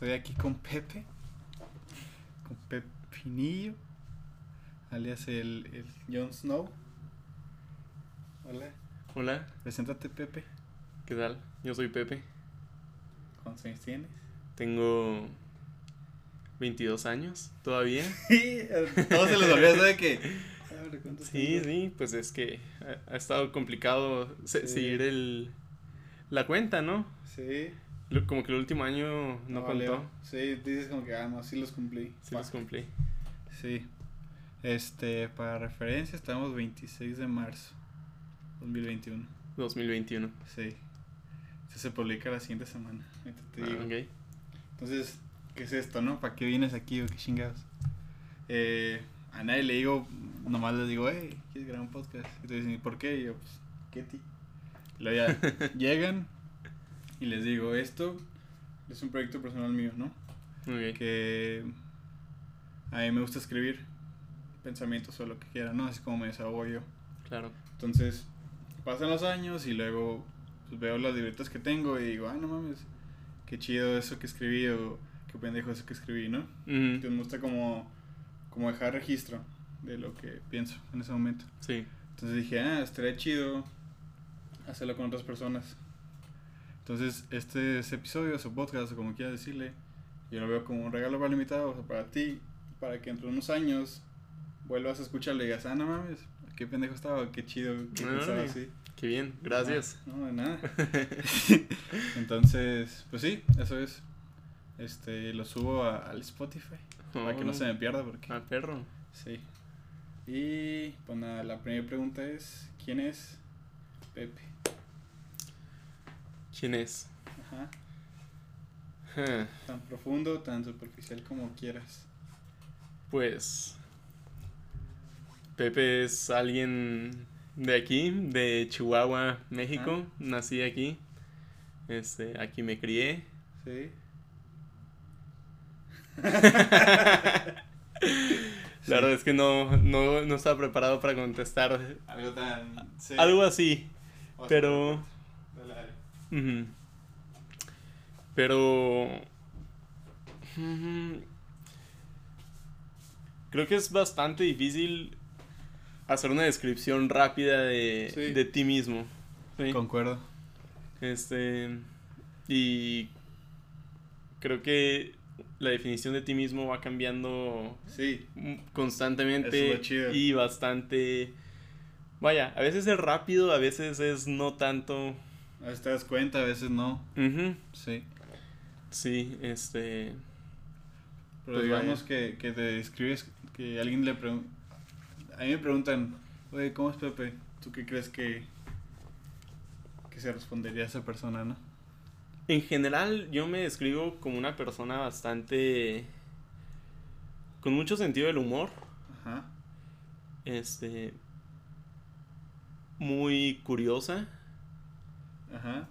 Estoy aquí con Pepe Pinillo, alias el Jon Snow. Hola. Hola. Preséntate, Pepe. ¿Qué tal? Yo soy Pepe. ¿Cuántos años tienes? Tengo 22 años todavía. Sí, todos se les olvidó eso de que... Sí, sí, pues es que ha estado complicado seguir la cuenta, ¿no? Sí. Como que el último año no contó. Sí, dices como que, no, sí los cumplí. Sí los cumplí. Sí. Para referencia, estamos 26 de marzo 2021. 2021. Sí. Se publica la siguiente semana. Te digo. Okay. Entonces, ¿qué es esto, no? ¿Para qué vienes aquí o qué chingados? A nadie le digo, nomás les digo, hey, ¿quieres grabar un podcast? Y te dicen, ¿por qué? Y yo, pues, Ketty. Y luego ya llegan y les digo, esto es un proyecto personal mío, ¿no? Okay. Que a mí me gusta escribir pensamientos o lo que quiera, ¿no? Así como me desahogo yo. Claro. Entonces, pasan los años y luego pues, veo las libretas que tengo y digo, no mames, qué chido eso que escribí o qué pendejo eso que escribí, ¿no? Uh-huh. Entonces me gusta como dejar registro de lo que pienso en ese momento. Sí. Entonces dije, estaría chido hacerlo con otras personas. Entonces, ese episodio, ese podcast, o como quieras decirle, yo lo veo como un regalo para el invitado, o sea, para ti, para que entre unos años vuelvas a escucharlo y digas, no mames, qué pendejo estaba, qué chido, qué pensaba así. Qué bien, gracias. No, de nada. Entonces, pues sí, eso es. Lo subo al Spotify, para que no se me pierda, porque... Ah, perro. Sí. Y, pues nada, la primera pregunta es, ¿quién es Pepe? ¿Quién es? Ajá. Tan profundo, tan superficial como quieras. Pues... Pepe es alguien de aquí, de Chihuahua, México. Nací aquí. Aquí me crié. Sí. La verdad es que no estaba preparado para contestar algo tan... Sí. Algo así, o sea, pero... Uh-huh. Pero... Creo que es bastante difícil hacer una descripción rápida de ti mismo. ¿Sí? Concuerdo. Y creo que la definición de ti mismo va cambiando constantemente. Eso es chido. Y bastante... Vaya, a veces es rápido, a veces es no tanto. A veces te das cuenta, a veces no. Uh-huh. Sí. Sí, Pero pues digamos que te describes, que alguien le pregunta... A mí me preguntan, oye, ¿cómo es Pepe? ¿Tú qué crees que se respondería a esa persona, no? En general, yo me describo como una persona bastante... con mucho sentido del humor. Ajá. Muy curiosa. Ajá.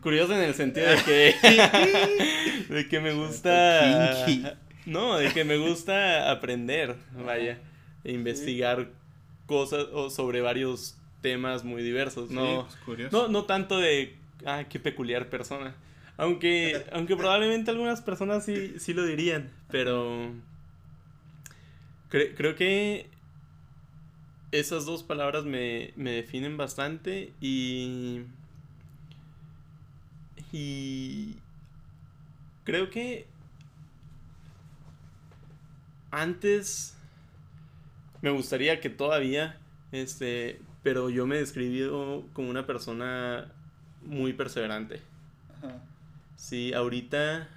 Curiosa en el sentido de que... de que me gusta... No, de que me gusta aprender, vaya. E investigar cosas o sobre varios temas muy diversos, ¿no? Sí, pues curioso. No tanto de, qué peculiar persona. Aunque probablemente algunas personas sí lo dirían, pero creo que esas dos palabras me definen bastante y creo que antes... Me gustaría que todavía, pero yo me describí como una persona muy perseverante. Ajá. Sí, ahorita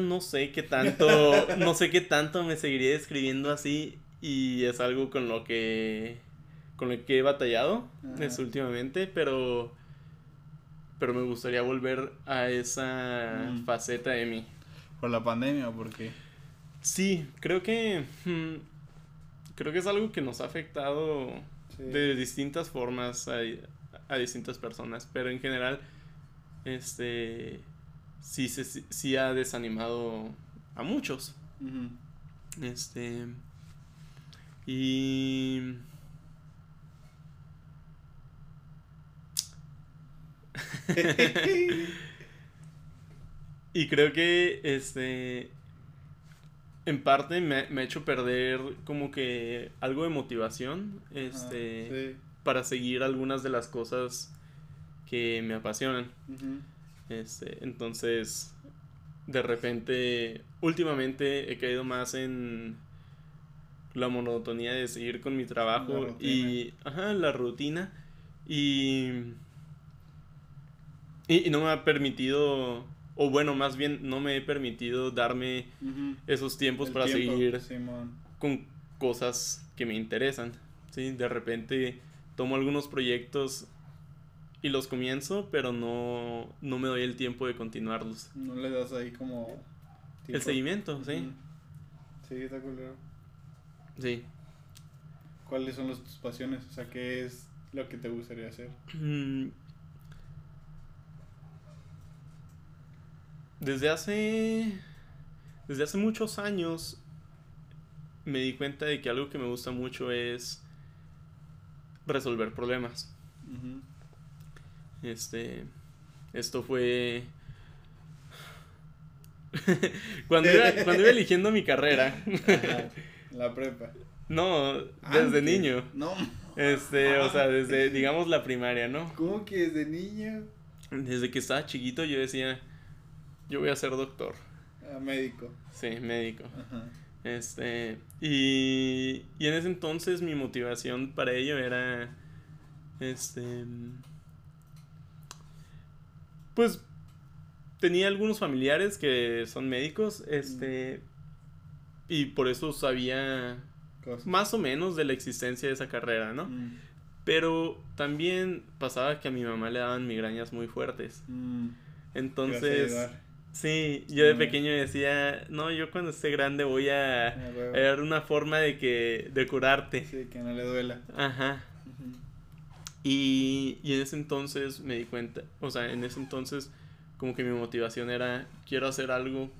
no sé qué tanto me seguiría describiendo así, y es algo con lo que he batallado últimamente, pero me gustaría volver a esa faceta de mí. ¿Por la pandemia o por qué? Sí, creo que es algo que nos ha afectado de distintas formas a distintas personas, pero en general sí ha desanimado a muchos. Uh-huh. Y Y creo que en parte me ha hecho perder como que algo de motivación sí, para seguir algunas de las cosas que me apasionan. Uh-huh. Entonces, de repente, últimamente he caído más en la monotonía de seguir con mi trabajo y la rutina, y no me ha permitido, o bueno, más bien no me he permitido darme esos tiempos seguir con cosas que me interesan, ¿sí? De repente tomo algunos proyectos y los comienzo, pero no me doy el tiempo de continuarlos. No le das ahí como tiempo. El seguimiento, sí. Sí, está culero. Sí. ¿Cuáles son tus pasiones? O sea, ¿qué es lo que te gustaría hacer? Desde hace muchos años me di cuenta de que algo que me gusta mucho es resolver problemas. Uh-huh. Esto fue cuando iba eligiendo mi carrera. Ajá. La prepa. No, desde niño. No. O sea, desde, digamos, la primaria, ¿no? ¿Cómo que desde niño? Desde que estaba chiquito yo decía, yo voy a ser doctor. Médico. Sí, médico. Ajá. Y en ese entonces mi motivación para ello era, pues, tenía algunos familiares que son médicos, y por eso sabía cosas más o menos de la existencia de esa carrera, ¿no? Mm. Pero también pasaba que a mi mamá le daban migrañas muy fuertes. Mm. Entonces, sí, yo de pequeño decía, no, yo cuando esté grande voy a dar una forma de curarte. Sí, que no le duela. Ajá. Uh-huh. Y en ese entonces me di cuenta, o sea, en ese entonces como que mi motivación era, quiero hacer algo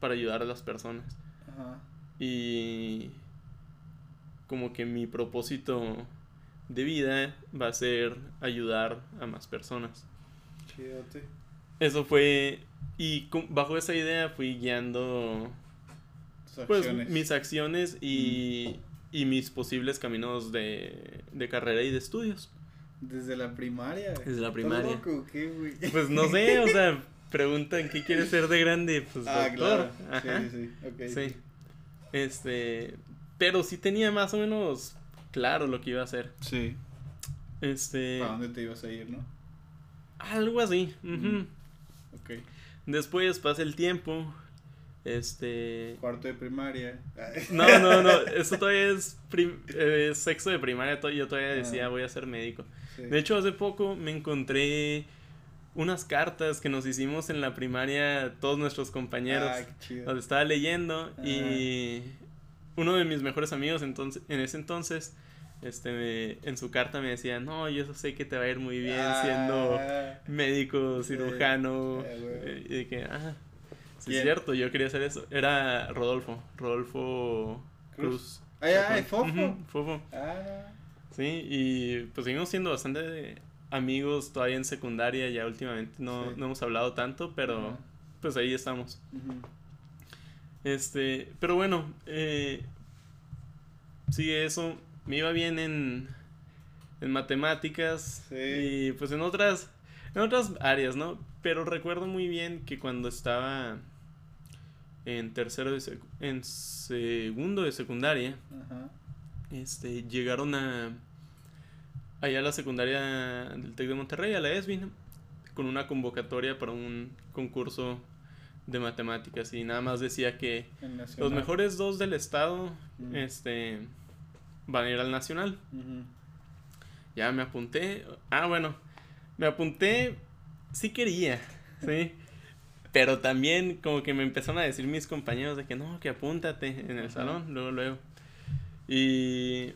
para ayudar a las personas. Ajá. Y como que mi propósito de vida va a ser ayudar a más personas. Quédate. Eso fue, y bajo esa idea fui guiando mis acciones y mis posibles caminos de carrera y de estudios. ¿Desde la primaria? Desde la primaria. Loco, ¿qué, güey? Pues no sé, o sea, preguntan ¿qué quieres ser de grande? Pues doctor. Claro. Ajá. Sí, okay. Sí. Pero sí tenía más o menos claro lo que iba a hacer. Sí. ¿Para dónde te ibas a ir, no? Algo así. Uh-huh. Okay. Después pasa el tiempo. Cuarto de primaria. No, esto todavía es sexto de primaria. Yo todavía decía, voy a ser médico. Sí. De hecho, hace poco me encontré unas cartas que nos hicimos en la primaria todos nuestros compañeros. Ah, qué chido. Las estaba leyendo y uno de mis mejores amigos en ese entonces en su carta me decía, no, yo sé que te va a ir muy bien siendo médico, cirujano. Y dije, sí, es cierto, yo quería hacer eso. Era Rodolfo Cruz. Fofo. Uh-huh, Fofo. Sí, y pues seguimos siendo bastante amigos todavía en secundaria. Ya últimamente no hemos hablado tanto, pero pues ahí estamos. Uh-huh. Pero bueno, sigue eso. Me iba bien en matemáticas, sí, y pues en otras áreas, ¿no? Pero recuerdo muy bien que cuando estaba en segundo de secundaria, ajá, llegaron allá a la secundaria del Tec de Monterrey, a la ESBI, ¿no?, con una convocatoria para un concurso de matemáticas y nada más decía que los mejores 2 del estado, van a ir al nacional. Uh-huh. Ya me apunté. Sí quería, sí. Pero también como que me empezaron a decir mis compañeros de que no, que apúntate en el salón, luego. Y...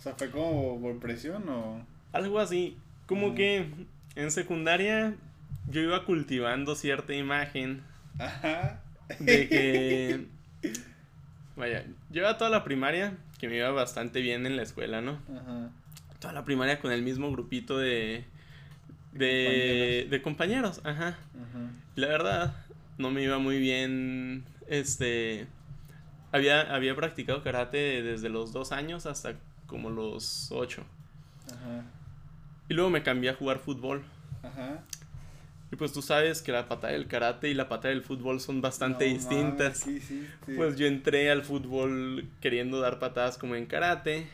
O sea, ¿fue como por presión o...? Algo así. Como que en secundaria yo iba cultivando cierta imagen. Ajá. De que... Vaya, yo iba toda la primaria que me iba bastante bien en la escuela, ¿no? Ajá. Toda la primaria con el mismo grupito de de compañeros, ajá. Uh-huh. La verdad, no me iba muy bien, había practicado karate desde los 2 años hasta como los 8. Ajá. Y luego me cambié a jugar fútbol. Ajá. Y pues tú sabes que la patada del karate y la patada del fútbol son bastante distintas. Sí, sí, sí. Pues yo entré al fútbol queriendo dar patadas como en karate,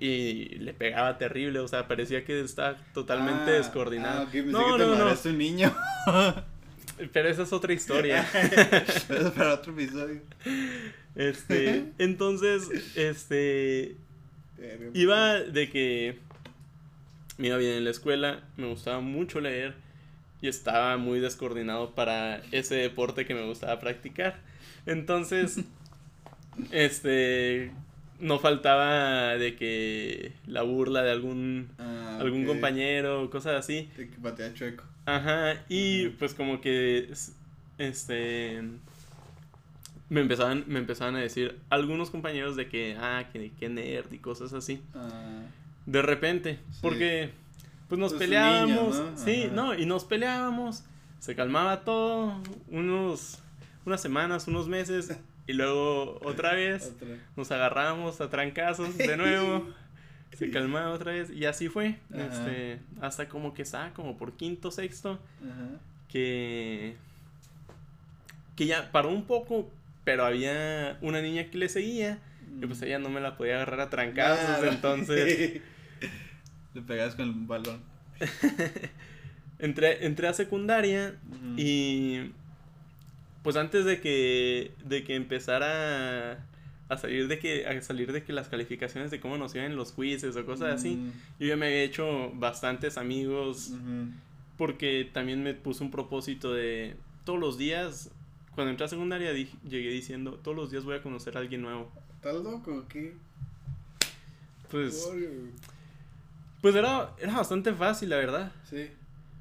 y le pegaba terrible, o sea, parecía que estaba totalmente descoordinado. Okay, pensé que te mataste un niño. Pero esa es otra historia. Eso para otro episodio. Entonces, iba de que me iba bien en la escuela, me gustaba mucho leer y estaba muy descoordinado para ese deporte que me gustaba practicar. Entonces, no faltaba de que la burla de algún compañero, cosas así. Te patea chueco. Ajá, y pues como que me empezaban a decir algunos compañeros de que que nerd y cosas así. De repente, sí. Porque pues nos peleábamos, niños, ¿no? Sí, ajá. No, y nos peleábamos, se calmaba todo, unas semanas, unos meses, y luego otra vez nos agarrábamos a trancazos de nuevo. Se calmaba otra vez y así fue, hasta como que estaba como por quinto, sexto, ajá, que ya paró un poco, pero había una niña que le seguía y pues ella no me la podía agarrar a trancazos, entonces le pegabas con el balón. entré a secundaria, ajá, y pues antes de que empezara a salir de que las calificaciones de cómo nos iban los quizzes o cosas así, yo ya me había hecho bastantes amigos, uh-huh, porque también me puse un propósito de todos los días. Cuando entré a secundaria llegué diciendo, todos los días voy a conocer a alguien nuevo. ¿Estás loco o qué? Pues era bastante fácil, la verdad. Sí.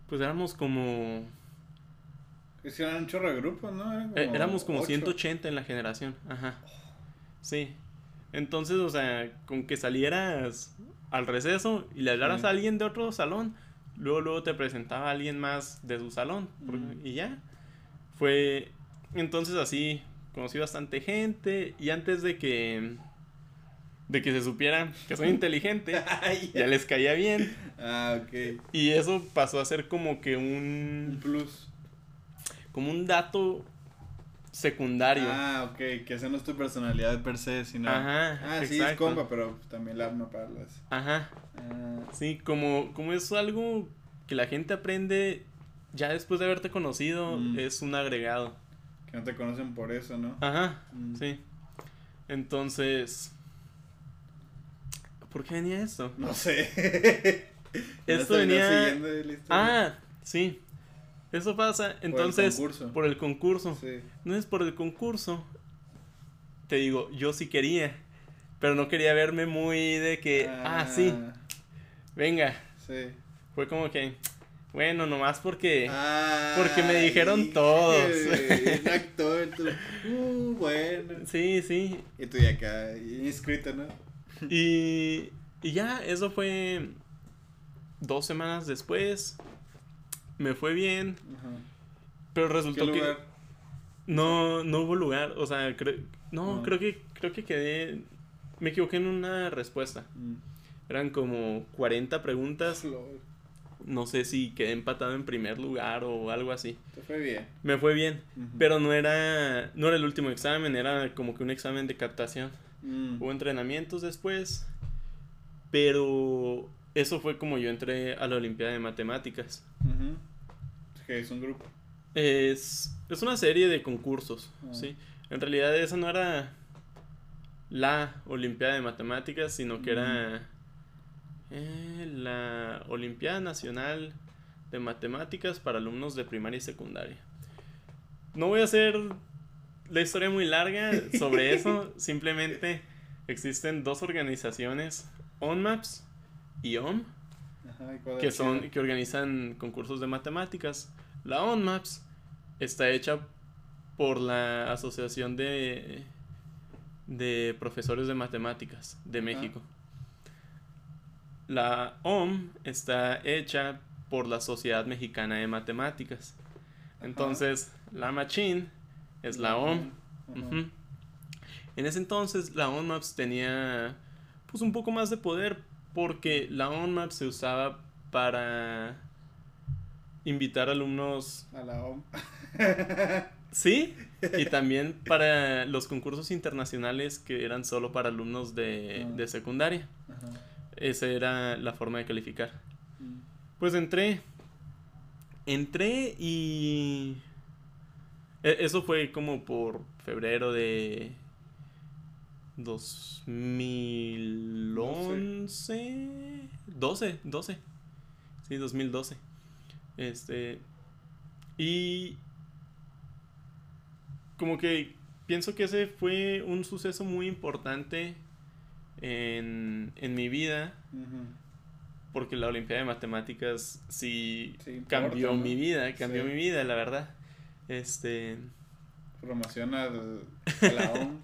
Pues éramos como... Es que eran un chorro de grupos, ¿no? Éramos como 8. 180 en la generación, ajá. Sí, entonces, o sea, con que salieras al receso y le hablaras, sí, a alguien de otro salón, luego te presentaba a alguien más de su salón, y ya, fue, entonces así, conocí bastante gente, y antes de que se supiera que soy inteligente, ya les caía bien. Okay. Y eso pasó a ser como que un plus, como un dato secundario. Ok, que esa no es tu personalidad per se, sino... Ajá, exacto. Sí, es compa, pero también la arma para las... Ajá. Sí, como es algo que la gente aprende ya después de haberte conocido, es un agregado. Que no te conocen por eso, ¿no? Ajá, sí. Entonces... ¿Por qué venía esto? No sé. Esto venía... sí. Eso pasa, entonces, por el concurso. Sí. Entonces, por el concurso, te digo, yo sí quería, pero no quería verme muy de que, sí, venga. Sí. Fue como que, bueno, nomás porque me dijeron todos. Un actor, bueno. Sí, sí. Y tú ya acá, inscrito, ¿no? Y ya, eso fue 2 semanas después. Me fue bien, uh-huh, pero resultó que no hubo lugar, o sea, creo que quedé, me equivoqué en una respuesta. Eran como 40 preguntas, no sé si quedé empatado en primer lugar o algo así. ¿Te fue bien? Me fue bien, uh-huh, pero no era el último examen, era como que un examen de captación. Hubo entrenamientos después, pero eso fue como yo entré a la Olimpiada de Matemáticas. Uh-huh. ¿Qué es un grupo? Es una serie de concursos, ¿sí? En realidad esa no era la Olimpiada de Matemáticas, sino que era la Olimpiada Nacional de Matemáticas para alumnos de primaria y secundaria. No voy a hacer la historia muy larga sobre eso, simplemente existen 2 organizaciones, ONMAPS y OM, que organizan concursos de matemáticas. La ONMAPS está hecha por la Asociación de Profesores de Matemáticas de México. La OM está hecha por la Sociedad Mexicana de Matemáticas. Entonces, la machín es la OM. Uh-huh. En ese entonces, la ONMAPS tenía pues un poco más de poder, porque la ONMAPS se usaba para invitar alumnos a la OM. Sí, y también para los concursos internacionales que eran solo para alumnos de secundaria. Ajá. Esa era la forma de calificar. Pues entré y eso fue como por febrero de 2011, 12, sí, 2012. Y como que pienso que ese fue un suceso muy importante en mi vida. Uh-huh. Porque la Olimpiada de Matemáticas sí cambió mi vida, sí. Mi vida, la verdad. Formación a la ONU.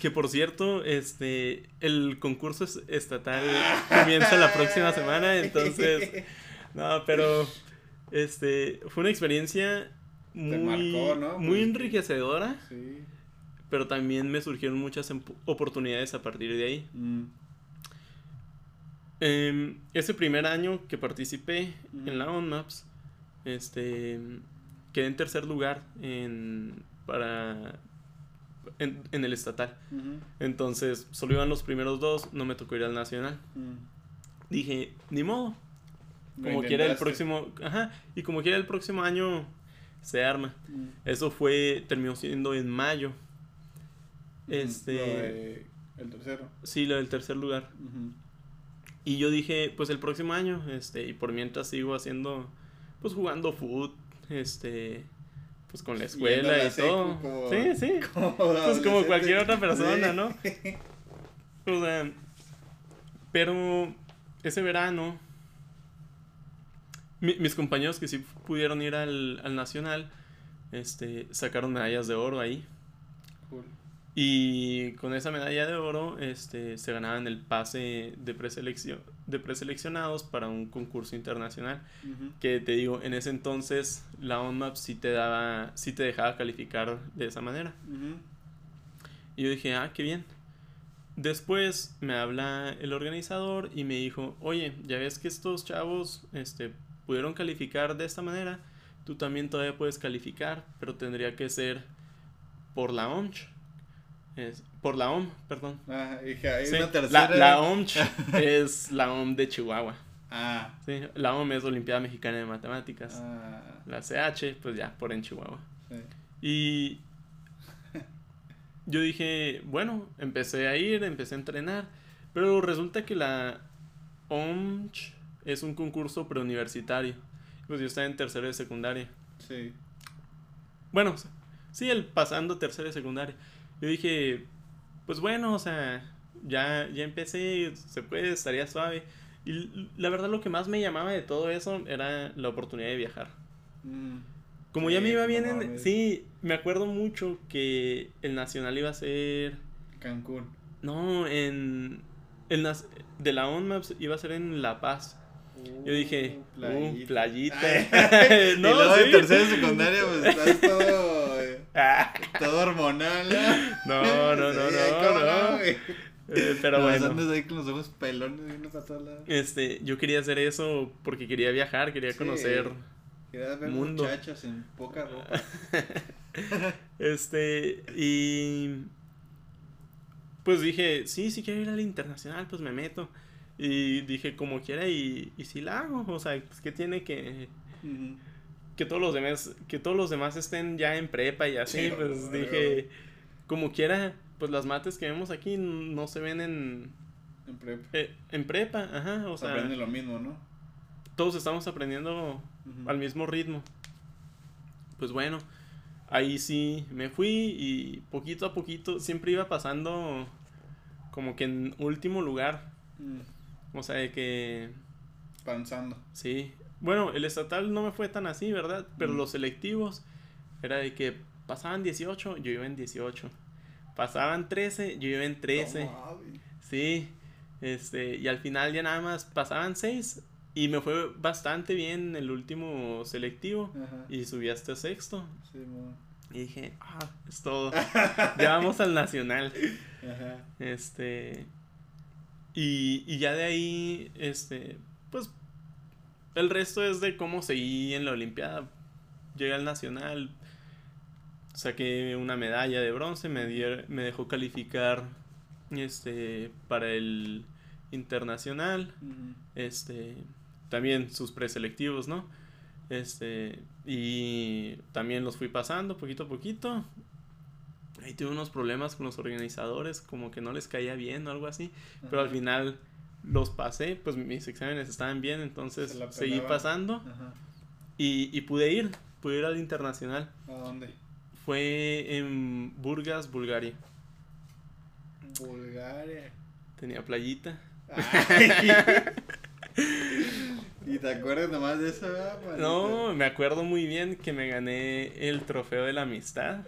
Que por cierto, el concurso estatal comienza la próxima semana, entonces no, pero fue una experiencia muy, marcó, ¿no? Muy enriquecedora. Sí. Pero también me surgieron muchas oportunidades a partir de ahí. Ese primer año que participé en la ONMAPS, quedé en tercer lugar en el estatal. Uh-huh. Entonces, solo iban los primeros dos, no me tocó ir al nacional. Dije, ni modo. Como quiera el próximo, y como quiera el próximo año se arma. Eso terminó siendo en mayo. El tercero. Sí, lo del tercer lugar. Uh-huh. Y yo dije, pues el próximo año, y por mientras sigo jugando fútbol, pues con la escuela y todo. Como, sí. Pues como cualquier otra persona, ¿no? O sea, pero ese verano, mis compañeros que sí pudieron ir al nacional, sacaron medallas de oro ahí. Cool. Y con esa medalla de oro se ganaban el pase de preseleccionados para un concurso internacional. Uh-huh. Que te digo, en ese entonces la ONMAPS sí te dejaba calificar de esa manera. Uh-huh. Y yo dije, qué bien. Después me habla el organizador y me dijo, oye, ya ves que estos chavos pudieron calificar de esta manera, tú también todavía puedes calificar, pero tendría que ser por la OMCH. Por la OM, perdón. Sí, la OMCH es la OM de Chihuahua. Sí, la OM es Olimpiada Mexicana de Matemáticas. La CH, pues ya, por en Chihuahua. Sí. Y yo dije, bueno, empecé a entrenar, pero resulta que la OMCH es un concurso preuniversitario. Pues yo estaba en tercero de secundaria. Sí. Bueno, sí, pasando tercero de secundaria. Yo dije, pues bueno, o sea, ya empecé, se puede, estaría suave. Y la verdad lo que más me llamaba de todo eso era la oportunidad de viajar. Como sí, ya me iba bien sí, me acuerdo mucho que el nacional iba a ser Cancún. No, de la ONMAPS iba a ser en La Paz. Yo dije, playita. No, y luego de tercero de secundaria, pues estás todo hormonal. No. Pero bueno. Andas ahí con los ojos pelones y unos a todos lados. Yo quería hacer eso porque quería viajar, quería conocer. Quería ver mundo. Muchachos en poca ropa. Y pues dije, sí quiero ir al internacional, pues me meto. Y dije, como quiera, y si la hago, o sea, pues que tiene que... Uh-huh. Que todos los demás estén ya en prepa y así, sí, pues dije, como quiera, pues las mates que vemos aquí no se ven en prepa. En prepa, o sea... Aprende lo mismo, ¿no? Todos estamos aprendiendo uh-huh. al mismo ritmo. Pues bueno, ahí sí me fui y poquito a poquito siempre iba pasando como que en último lugar. O sea, de que... Pensando. Sí. Bueno, el estatal no me fue tan así, ¿verdad? Pero los selectivos era de que pasaban 18, yo iba en 18. Pasaban 13, yo iba en 13. Sí. Y al final ya nada más pasaban 6 Y me fue bastante bien el último selectivo. Ajá. Y subí hasta sexto. Sí, bueno. Y dije, es todo. Ya vamos al nacional. Ajá. Y ya de ahí, pues, el resto es de cómo seguí en la Olimpiada. Llegué al nacional, saqué una medalla de bronce, me dejó calificar para el internacional. Uh-huh. También sus preselectivos, ¿no? Y también los fui pasando poquito a poquito. Ahí tuve unos problemas con los organizadores, como que no les caía bien o algo así. Ajá. Pero al final los pasé, pues mis exámenes estaban bien, entonces seguí pasando. Ajá. Y pude ir al internacional. ¿A dónde? Fue en Burgas, Bulgaria. Bulgaria. Tenía playita. ¿Y te acuerdas nomás de eso? No, me acuerdo muy bien que me gané el trofeo de la amistad.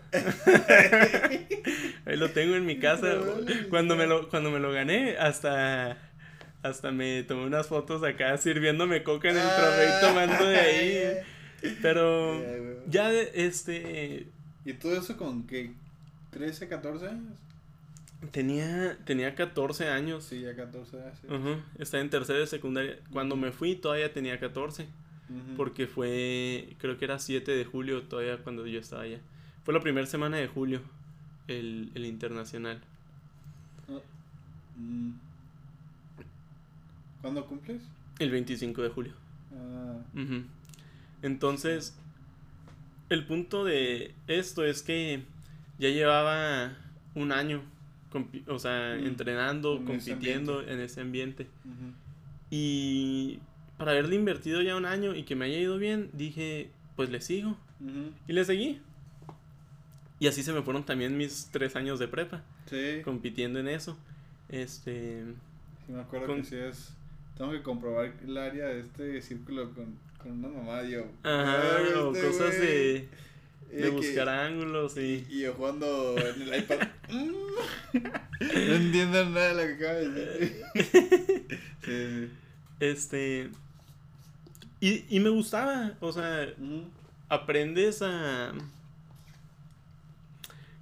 Ahí lo tengo en mi casa. Cuando me lo gané, hasta me tomé unas fotos acá sirviéndome coca en el trofeo y tomando de ahí. Pero ya ¿Y todo eso con qué? ¿13, 14 años? Tenía 14 años. Sí, ya 14 años. Sí. Uh-huh. Estaba en tercero de secundaria. Cuando me fui todavía tenía 14. Uh-huh. Porque creo que era 7 de julio todavía cuando yo estaba allá. Fue la primera semana de julio, el internacional. ¿Cuándo cumples? El 25 de julio. Uh-huh. Entonces, el punto de esto es que ya llevaba un año entrenando, compitiendo en ese ambiente. Uh-huh. Y para haberle invertido ya un año y que me haya ido bien, dije, pues le sigo. Uh-huh. Y le seguí. Y así se me fueron también mis 3 años de prepa. Sí. Compitiendo en eso. Sí, me acuerdo que decías, tengo que comprobar el área de este círculo con una mamá. Yo, ajá, o cosas wey. De buscar ángulos y yo jugando en el iPad. No entiendo nada de lo que acaba de decir. Sí. Y me gustaba. O sea, aprendes a,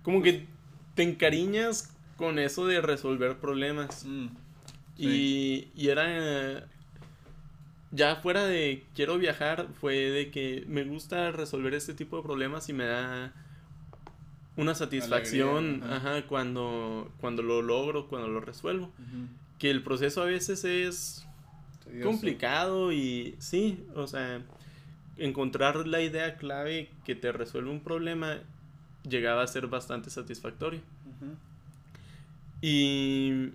como que te encariñas con eso de resolver problemas. Sí. Y era, ya fuera de quiero viajar, fue de que me gusta resolver este tipo de problemas y me da una satisfacción. Alegría, ajá, cuando lo logro, cuando lo resuelvo. Uh-huh. Que el proceso a veces es complicado y sí, o sea, encontrar la idea clave que te resuelve un problema llegaba a ser bastante satisfactorio. Uh-huh. Y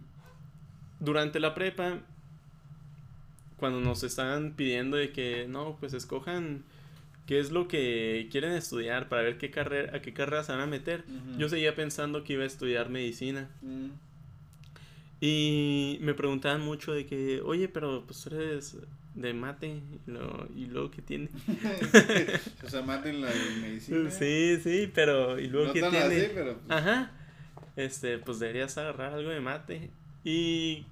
durante la prepa, cuando nos estaban pidiendo de que no, pues escojan qué es lo que quieren estudiar para ver a qué carrera se van a meter. Uh-huh. Yo seguía pensando que iba a estudiar medicina. Uh-huh. Y me preguntaban mucho de que, oye, pero pues eres de mate y luego ¿qué tiene? O sea, mate en la medicina. Sí, pero ¿y luego no qué tiene? No tan así, pero pues, ajá. Pues deberías agarrar algo de mate. Y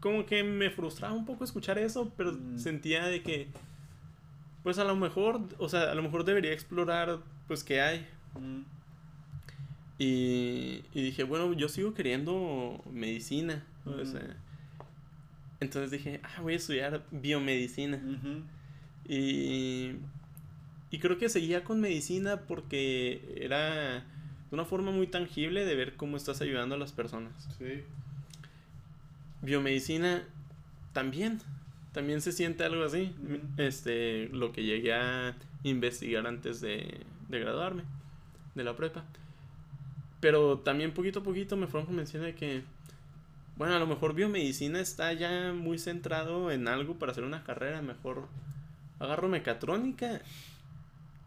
como que me frustraba un poco escuchar eso, pero sentía de que, pues a lo mejor debería explorar, pues, qué hay. Y dije, bueno, yo sigo queriendo medicina. O sea, entonces dije, voy a estudiar biomedicina. Uh-huh. Y creo que seguía con medicina porque era una forma muy tangible de ver cómo estás ayudando a las personas. Sí. Biomedicina también se siente algo así. Lo que llegué a investigar antes de graduarme de la prepa. Pero también poquito a poquito me fueron convenciendo de que, bueno, a lo mejor biomedicina está ya muy centrado en algo para hacer una carrera. Mejor agarro mecatrónica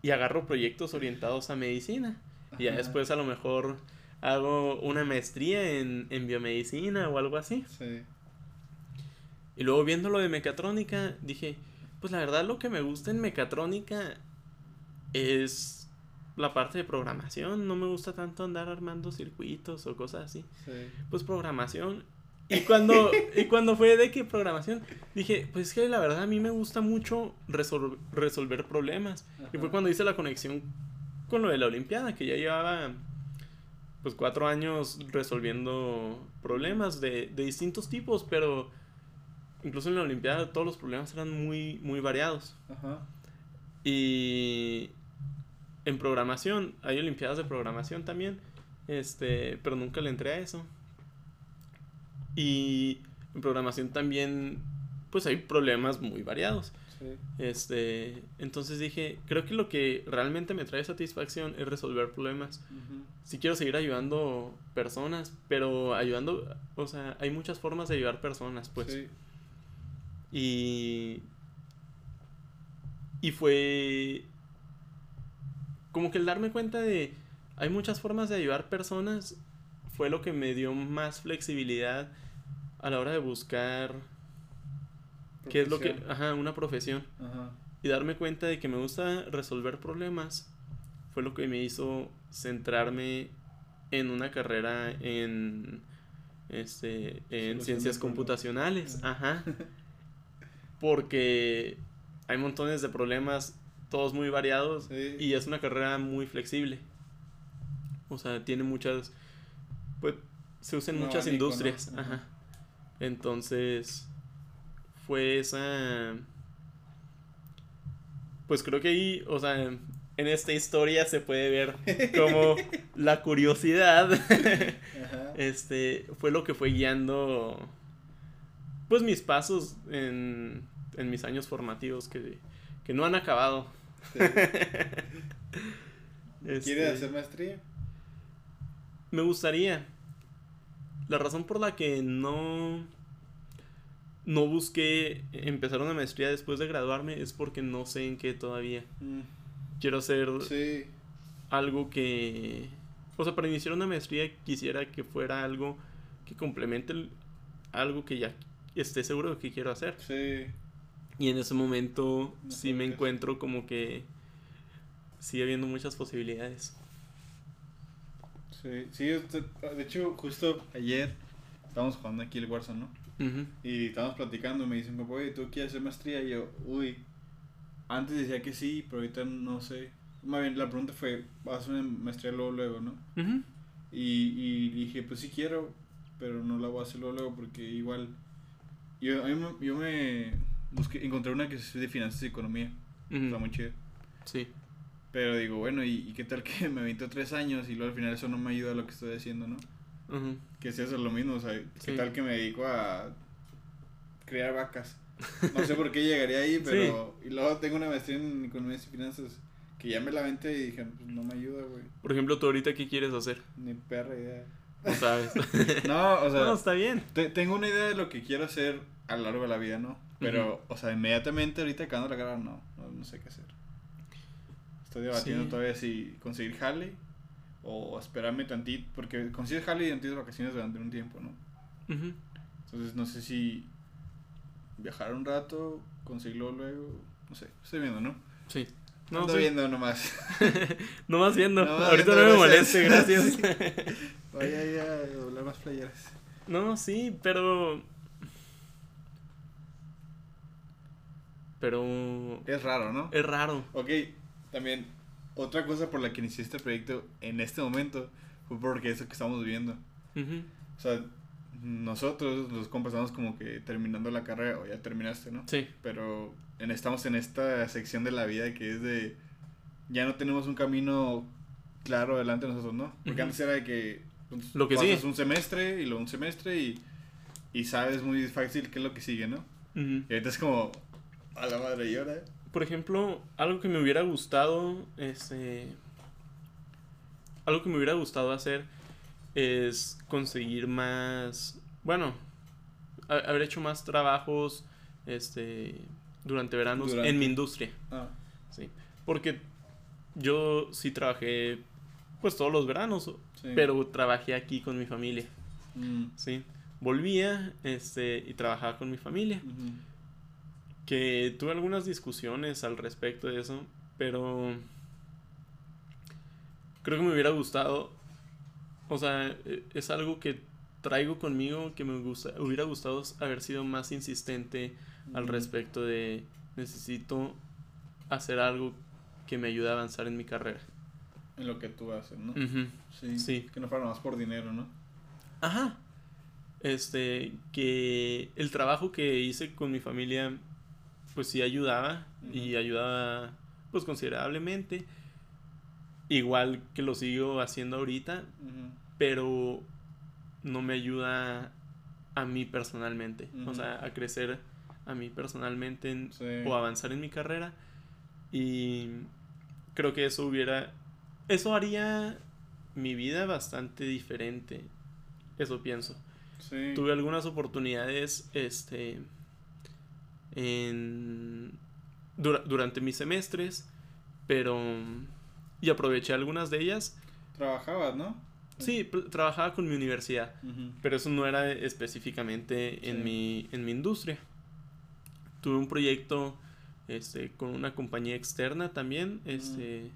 y agarro proyectos orientados a medicina. Y ya después a lo mejor hago una maestría en biomedicina o algo así. Sí. Y luego viendo lo de mecatrónica, dije, pues la verdad lo que me gusta en mecatrónica es la parte de programación. No me gusta tanto andar armando circuitos o cosas así. Sí. Pues programación. Y cuando fue de que programación, dije, pues es que la verdad a mí me gusta mucho resolver problemas. Ajá. Y fue cuando hice la conexión con lo de la Olimpiada, que ya llevaba pues 4 años resolviendo problemas de distintos tipos, pero incluso en la Olimpiada todos los problemas eran muy, muy variados. Ajá. Y en programación, hay olimpiadas de programación también, pero nunca le entré a eso. Y en programación también, pues hay problemas muy variados. Sí. Entonces dije, creo que lo que realmente me trae satisfacción es resolver problemas. Uh-huh. Sí quiero seguir ayudando personas, pero ayudando, o sea, hay muchas formas de ayudar personas, pues. Sí. Y fue como que el darme cuenta de hay muchas formas de ayudar personas fue lo que me dio más flexibilidad a la hora de buscar profesión. Qué es lo que... Ajá, una profesión. Ajá. Y darme cuenta de que me gusta resolver problemas fue lo que me hizo centrarme en una carrera en ciencias computacionales. Ajá. Porque hay montones de problemas, todos muy variados, sí. Y es una carrera muy flexible. O sea, tiene muchas... Pues se usan muchas industrias, ¿no? Ajá. Entonces fue esa... Pues creo que ahí, o sea, en esta historia se puede ver como la curiosidad ajá. Fue lo que fue guiando pues mis pasos en mis años formativos que no han acabado. Sí. ¿Quieres hacer maestría? Me gustaría. La razón por la que no busqué empezar una maestría después de graduarme es porque no sé en qué todavía. Quiero hacer sí. algo que... O sea, para iniciar una maestría quisiera que fuera algo que complemente algo que ya esté seguro de que quiero hacer. Sí. Y en ese momento no sí me encuentro como que sigue habiendo muchas posibilidades. Sí, sí, de hecho, justo ayer estábamos jugando aquí el Warzone, ¿no? Uh-huh. Y estábamos platicando, me dicen, papá, oye, ¿tú quieres hacer maestría? Y yo, uy, antes decía que sí, pero ahorita no sé. Más bien, la pregunta fue, ¿vas a hacer una maestría luego, no? Uh-huh. Y dije, pues sí quiero, pero no la voy a hacer luego porque igual... Yo me busqué, encontré una que es de finanzas y economía, uh-huh. Está muy chida. Sí. Pero digo, bueno, ¿y qué tal que me aventó 3 años y luego al final eso no me ayuda a lo que estoy haciendo, ¿no? Uh-huh. Que sea hacer lo mismo, o sea, ¿qué sí. tal que me dedico a criar vacas? No sé por qué llegaría ahí, pero... Sí. Y luego tengo una maestría en Economía y Finanzas que ya me la aventé y dije, pues no me ayuda, güey. Por ejemplo, ¿tú ahorita qué quieres hacer? Ni perra idea. No sabes. No, o sea... No, está bien. Tengo una idea de lo que quiero hacer a lo largo de la vida, ¿no? Pero, uh-huh. o sea, inmediatamente ahorita acabando la carrera, no sé qué hacer. Estoy debatiendo sí. todavía si conseguir jale o esperarme tantito, porque consigues jale y tantito vacaciones durante un tiempo, ¿no? Uh-huh. Entonces no sé si viajar un rato, conseguirlo luego, no sé, estoy viendo, ¿no? Sí. No, estoy sí. viendo nomás. Nomás viendo, no, ahorita no me moleste, gracias. Vaya ya a doblar más playeras. No, sí, pero... Es raro, ¿no? Es raro. Ok. También, otra cosa por la que inicié este proyecto en este momento fue porque eso que estamos viviendo. Uh-huh. O sea, nosotros los compas estamos como que terminando la carrera, o ya terminaste, ¿no? Sí. Pero estamos en esta sección de la vida que es de... Ya no tenemos un camino claro delante de nosotros, ¿no? Porque uh-huh. antes era de que... Pues, lo que pasas sigue. un semestre y sabes muy fácil qué es lo que sigue, ¿no? Uh-huh. Y ahorita es como... A la madre, ¿y ahora? Por ejemplo, algo que me hubiera gustado hacer es conseguir más, bueno, haber hecho más trabajos, durante veranos en mi industria. Ah. Sí, porque yo sí trabajé, pues, todos los veranos, sí. pero trabajé aquí con mi familia. Mm. Sí, volvía, y trabajaba con mi familia. Uh-huh. Que tuve algunas discusiones al respecto de eso, pero creo que me hubiera gustado, o sea, es algo que traigo conmigo que me hubiera gustado haber sido más insistente al respecto de necesito hacer algo que me ayude a avanzar en mi carrera. En lo que tú haces, ¿no? Uh-huh. Sí, sí. Que no fuera más por dinero, ¿no? Ajá. Que el trabajo que hice con mi familia, pues sí ayudaba, uh-huh, y ayudaba pues considerablemente. Igual que lo sigo haciendo ahorita, uh-huh, pero no me ayuda a mí personalmente, uh-huh, o sea, a crecer a mí personalmente sí, o avanzar en mi carrera. Y creo que eso haría mi vida bastante diferente, eso pienso. Sí. Tuve algunas oportunidades durante mis semestres, pero y aproveché algunas de ellas. Trabajabas, ¿no? Sí, trabajaba con mi universidad, uh-huh, pero eso no era específicamente sí, en mi industria. Tuve un proyecto con una compañía externa también, se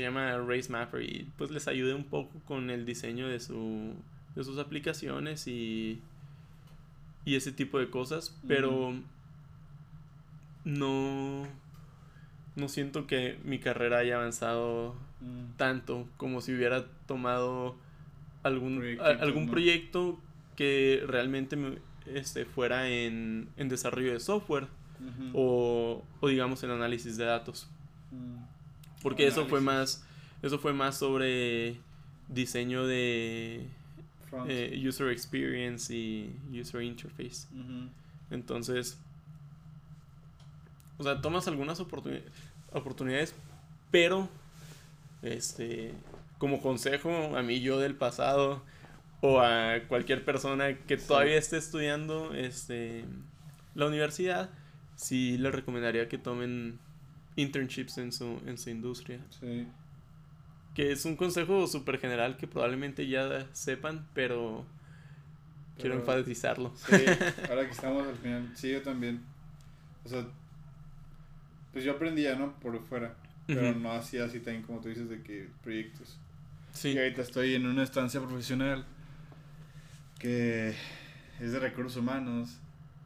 llama Race Mapper, y pues les ayudé un poco con el diseño de sus aplicaciones y ese tipo de cosas, pero uh-huh, no siento que mi carrera haya avanzado tanto como si hubiera tomado algún proyecto que realmente fuera en desarrollo de software, uh-huh, o digamos en análisis de datos, porque eso fue más sobre diseño de user experience y user interface, uh-huh. Entonces, o sea, tomas algunas oportunidades, pero como consejo a mí yo del pasado o a cualquier persona que sí, todavía esté estudiando la universidad, sí les recomendaría que tomen internships en su industria. Sí. Que es un consejo súper general que probablemente ya sepan, pero quiero enfatizarlo. Sí, ahora que estamos al final. Sí, yo también. O sea, pues yo aprendía, ¿no? Por fuera. Pero uh-huh, no hacía así también como tú dices de que proyectos. Sí. Y ahorita estoy en una estancia profesional que es de recursos humanos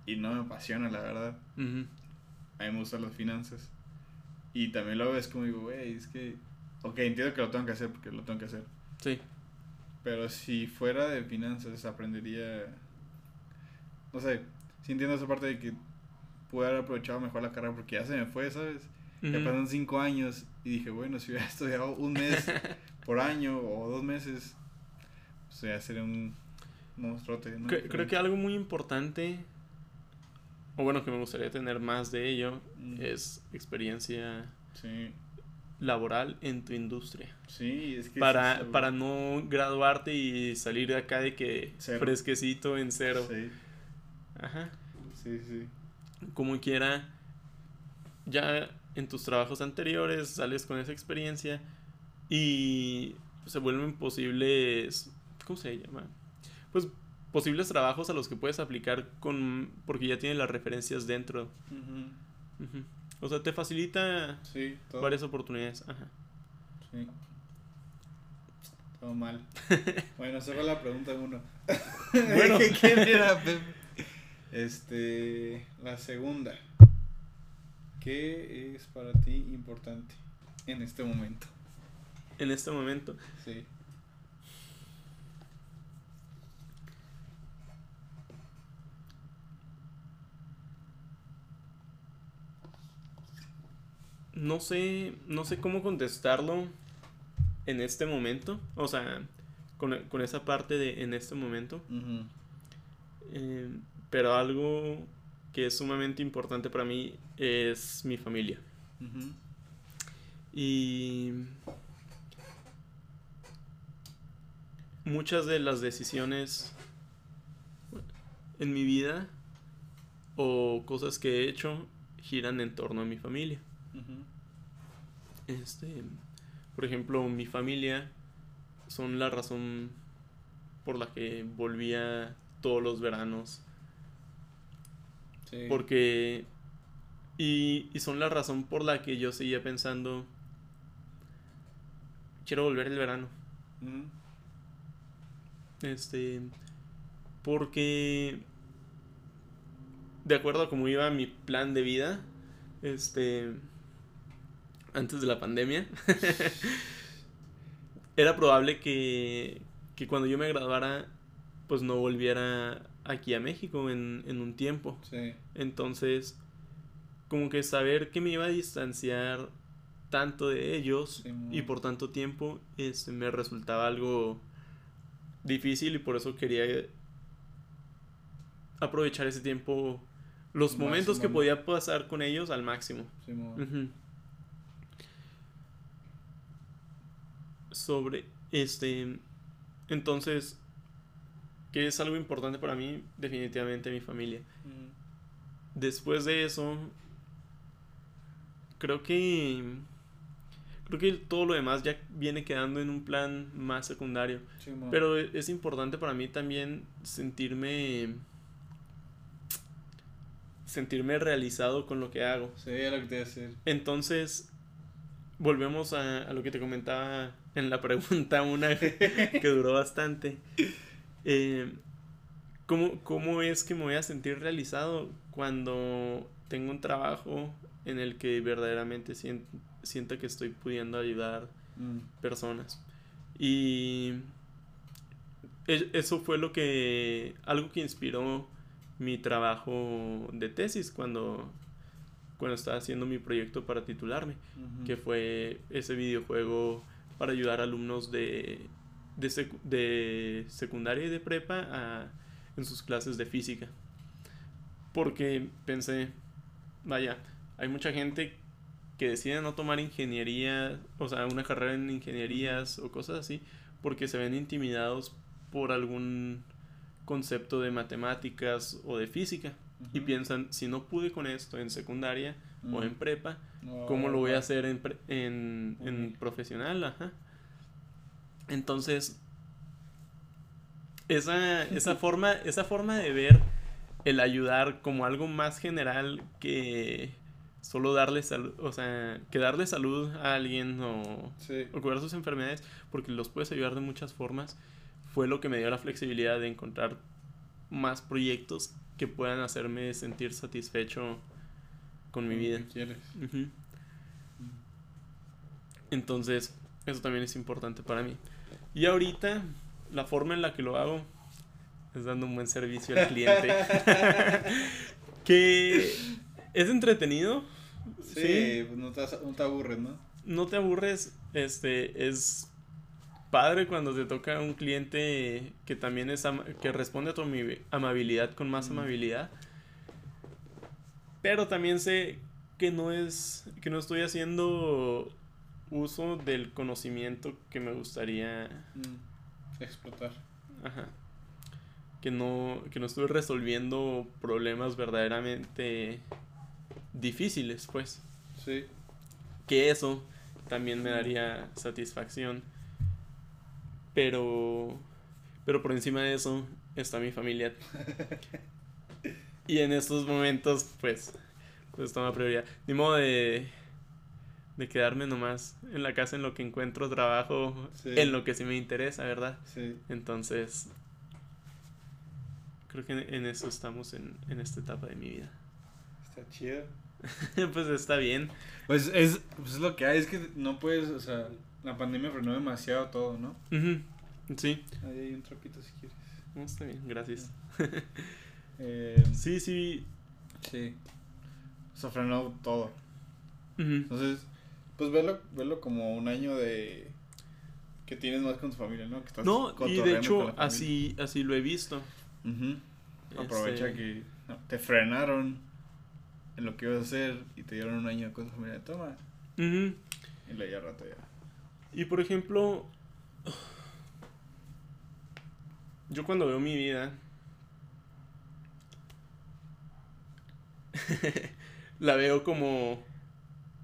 y no me apasiona, la verdad. Uh-huh. A mí me gustan las finanzas. Y también lo ves como digo, güey, es que... Ok, entiendo que lo tengo que hacer porque lo tengo que hacer. Sí. Pero si fuera de finanzas aprendería... No sé, sí entiendo esa parte de que pude haber aprovechado mejor la carrera porque ya se me fue, ¿sabes? Uh-huh. Ya pasaron 5 años y dije, bueno, si hubiera estudiado un mes por año o 2 meses, pues ya sería un monstruote, ¿no? Creo que algo muy importante, o bueno, que me gustaría tener más de ello, es experiencia... Sí. Laboral en tu industria. Sí, es que para no graduarte y salir de acá de que cero, fresquecito en cero. Sí. Ajá. Sí, sí. Como quiera, ya en tus trabajos anteriores sales con esa experiencia y se vuelven posibles, ¿cómo se llama? Pues posibles trabajos a los que puedes aplicar porque ya tienes las referencias dentro. Uh-huh. Uh-huh. O sea, te facilita sí, varias oportunidades. Ajá. Sí. Todo mal. Bueno, cerró la pregunta 1. Bueno. ¿Quién era Pepe? La segunda. ¿Qué es para ti importante en este momento? En este momento. Sí. No sé cómo contestarlo en este momento, o sea, con esa parte de en este momento, uh-huh, pero algo que es sumamente importante para mí es mi familia, uh-huh, y muchas de las decisiones en mi vida o cosas que he hecho giran en torno a mi familia. Uh-huh. Por ejemplo, mi familia son la razón por la que volvía todos los veranos, sí, porque y son la razón por la que yo seguía pensando quiero volver el verano, uh-huh, Porque de acuerdo a cómo iba mi plan de vida, antes de la pandemia, era probable que cuando yo me graduara, pues no volviera aquí a México en un tiempo. Sí. Entonces, como que saber que me iba a distanciar tanto de ellos, sí, y por tanto tiempo, me resultaba algo difícil, y por eso quería aprovechar ese tiempo, los máximo momentos que podía pasar con ellos al máximo. Sí, uh-huh. Sobre entonces, que es algo importante para mí, definitivamente mi familia. Uh-huh. Después de eso, creo que todo lo demás ya viene quedando en un plan más secundario. Sí, pero es importante para mí también sentirme realizado con lo que hago. Sí, era lo que te iba a decir. Entonces, volvemos a lo que te comentaba en la pregunta una que duró bastante. ¿Cómo es que me voy a sentir realizado cuando tengo un trabajo en el que verdaderamente sienta que estoy pudiendo ayudar personas? Y eso fue algo que inspiró mi trabajo de tesis cuando estaba haciendo mi proyecto para titularme, uh-huh, que fue ese videojuego para ayudar a alumnos de secundaria y de prepa en sus clases de física. Porque pensé, vaya, hay mucha gente que decide no tomar ingeniería, o sea, una carrera en ingenierías o cosas así, porque se ven intimidados por algún concepto de matemáticas o de física. Uh-huh. Y piensan, si no pude con esto en secundaria, uh-huh, o en prepa, no, ¿cómo lo voy a hacer en profesional? Ajá. Entonces, esa forma de ver el ayudar como algo más general que solo darle salud, o sea, que darle salud a alguien o curar sus enfermedades, porque los puedes ayudar de muchas formas, fue lo que me dio la flexibilidad de encontrar más proyectos que puedan hacerme sentir satisfecho con mi vida. Uh-huh. Entonces, eso también es importante para mí. Y ahorita, la forma en la que lo hago es dando un buen servicio al cliente. Que es entretenido. Sí, ¿sí? Pues no te aburres, ¿no? No te aburres. Es padre cuando te toca un cliente que también que responde a tu amabilidad con más amabilidad. Pero también sé que no estoy haciendo uso del conocimiento que me gustaría explotar. Ajá. Que no estoy resolviendo problemas verdaderamente difíciles, pues. Sí. Que eso también me daría satisfacción. Pero por encima de eso está mi familia. Y en estos momentos, pues toma prioridad. Ni modo de quedarme nomás en la casa en lo que encuentro trabajo, sí, en lo que sí me interesa, ¿verdad? Sí. Entonces, creo que en eso estamos en esta etapa de mi vida. Está chido. Pues está bien. Pues es lo que hay, es que no puedes, o sea, la pandemia frenó demasiado todo, ¿no? Uh-huh. Sí. Ahí hay un trapito si quieres. No, está bien, gracias. Sí. O sea, frenó todo. Uh-huh. Entonces, pues verlo como un año de que tienes más con tu familia, ¿no? Que estás y de hecho, así lo he visto. Uh-huh. Aprovecha que te frenaron en lo que ibas a hacer y te dieron un año con tu familia de toma. Uh-huh. Y le di al rato ya. Y por ejemplo, yo cuando veo mi vida, la veo como,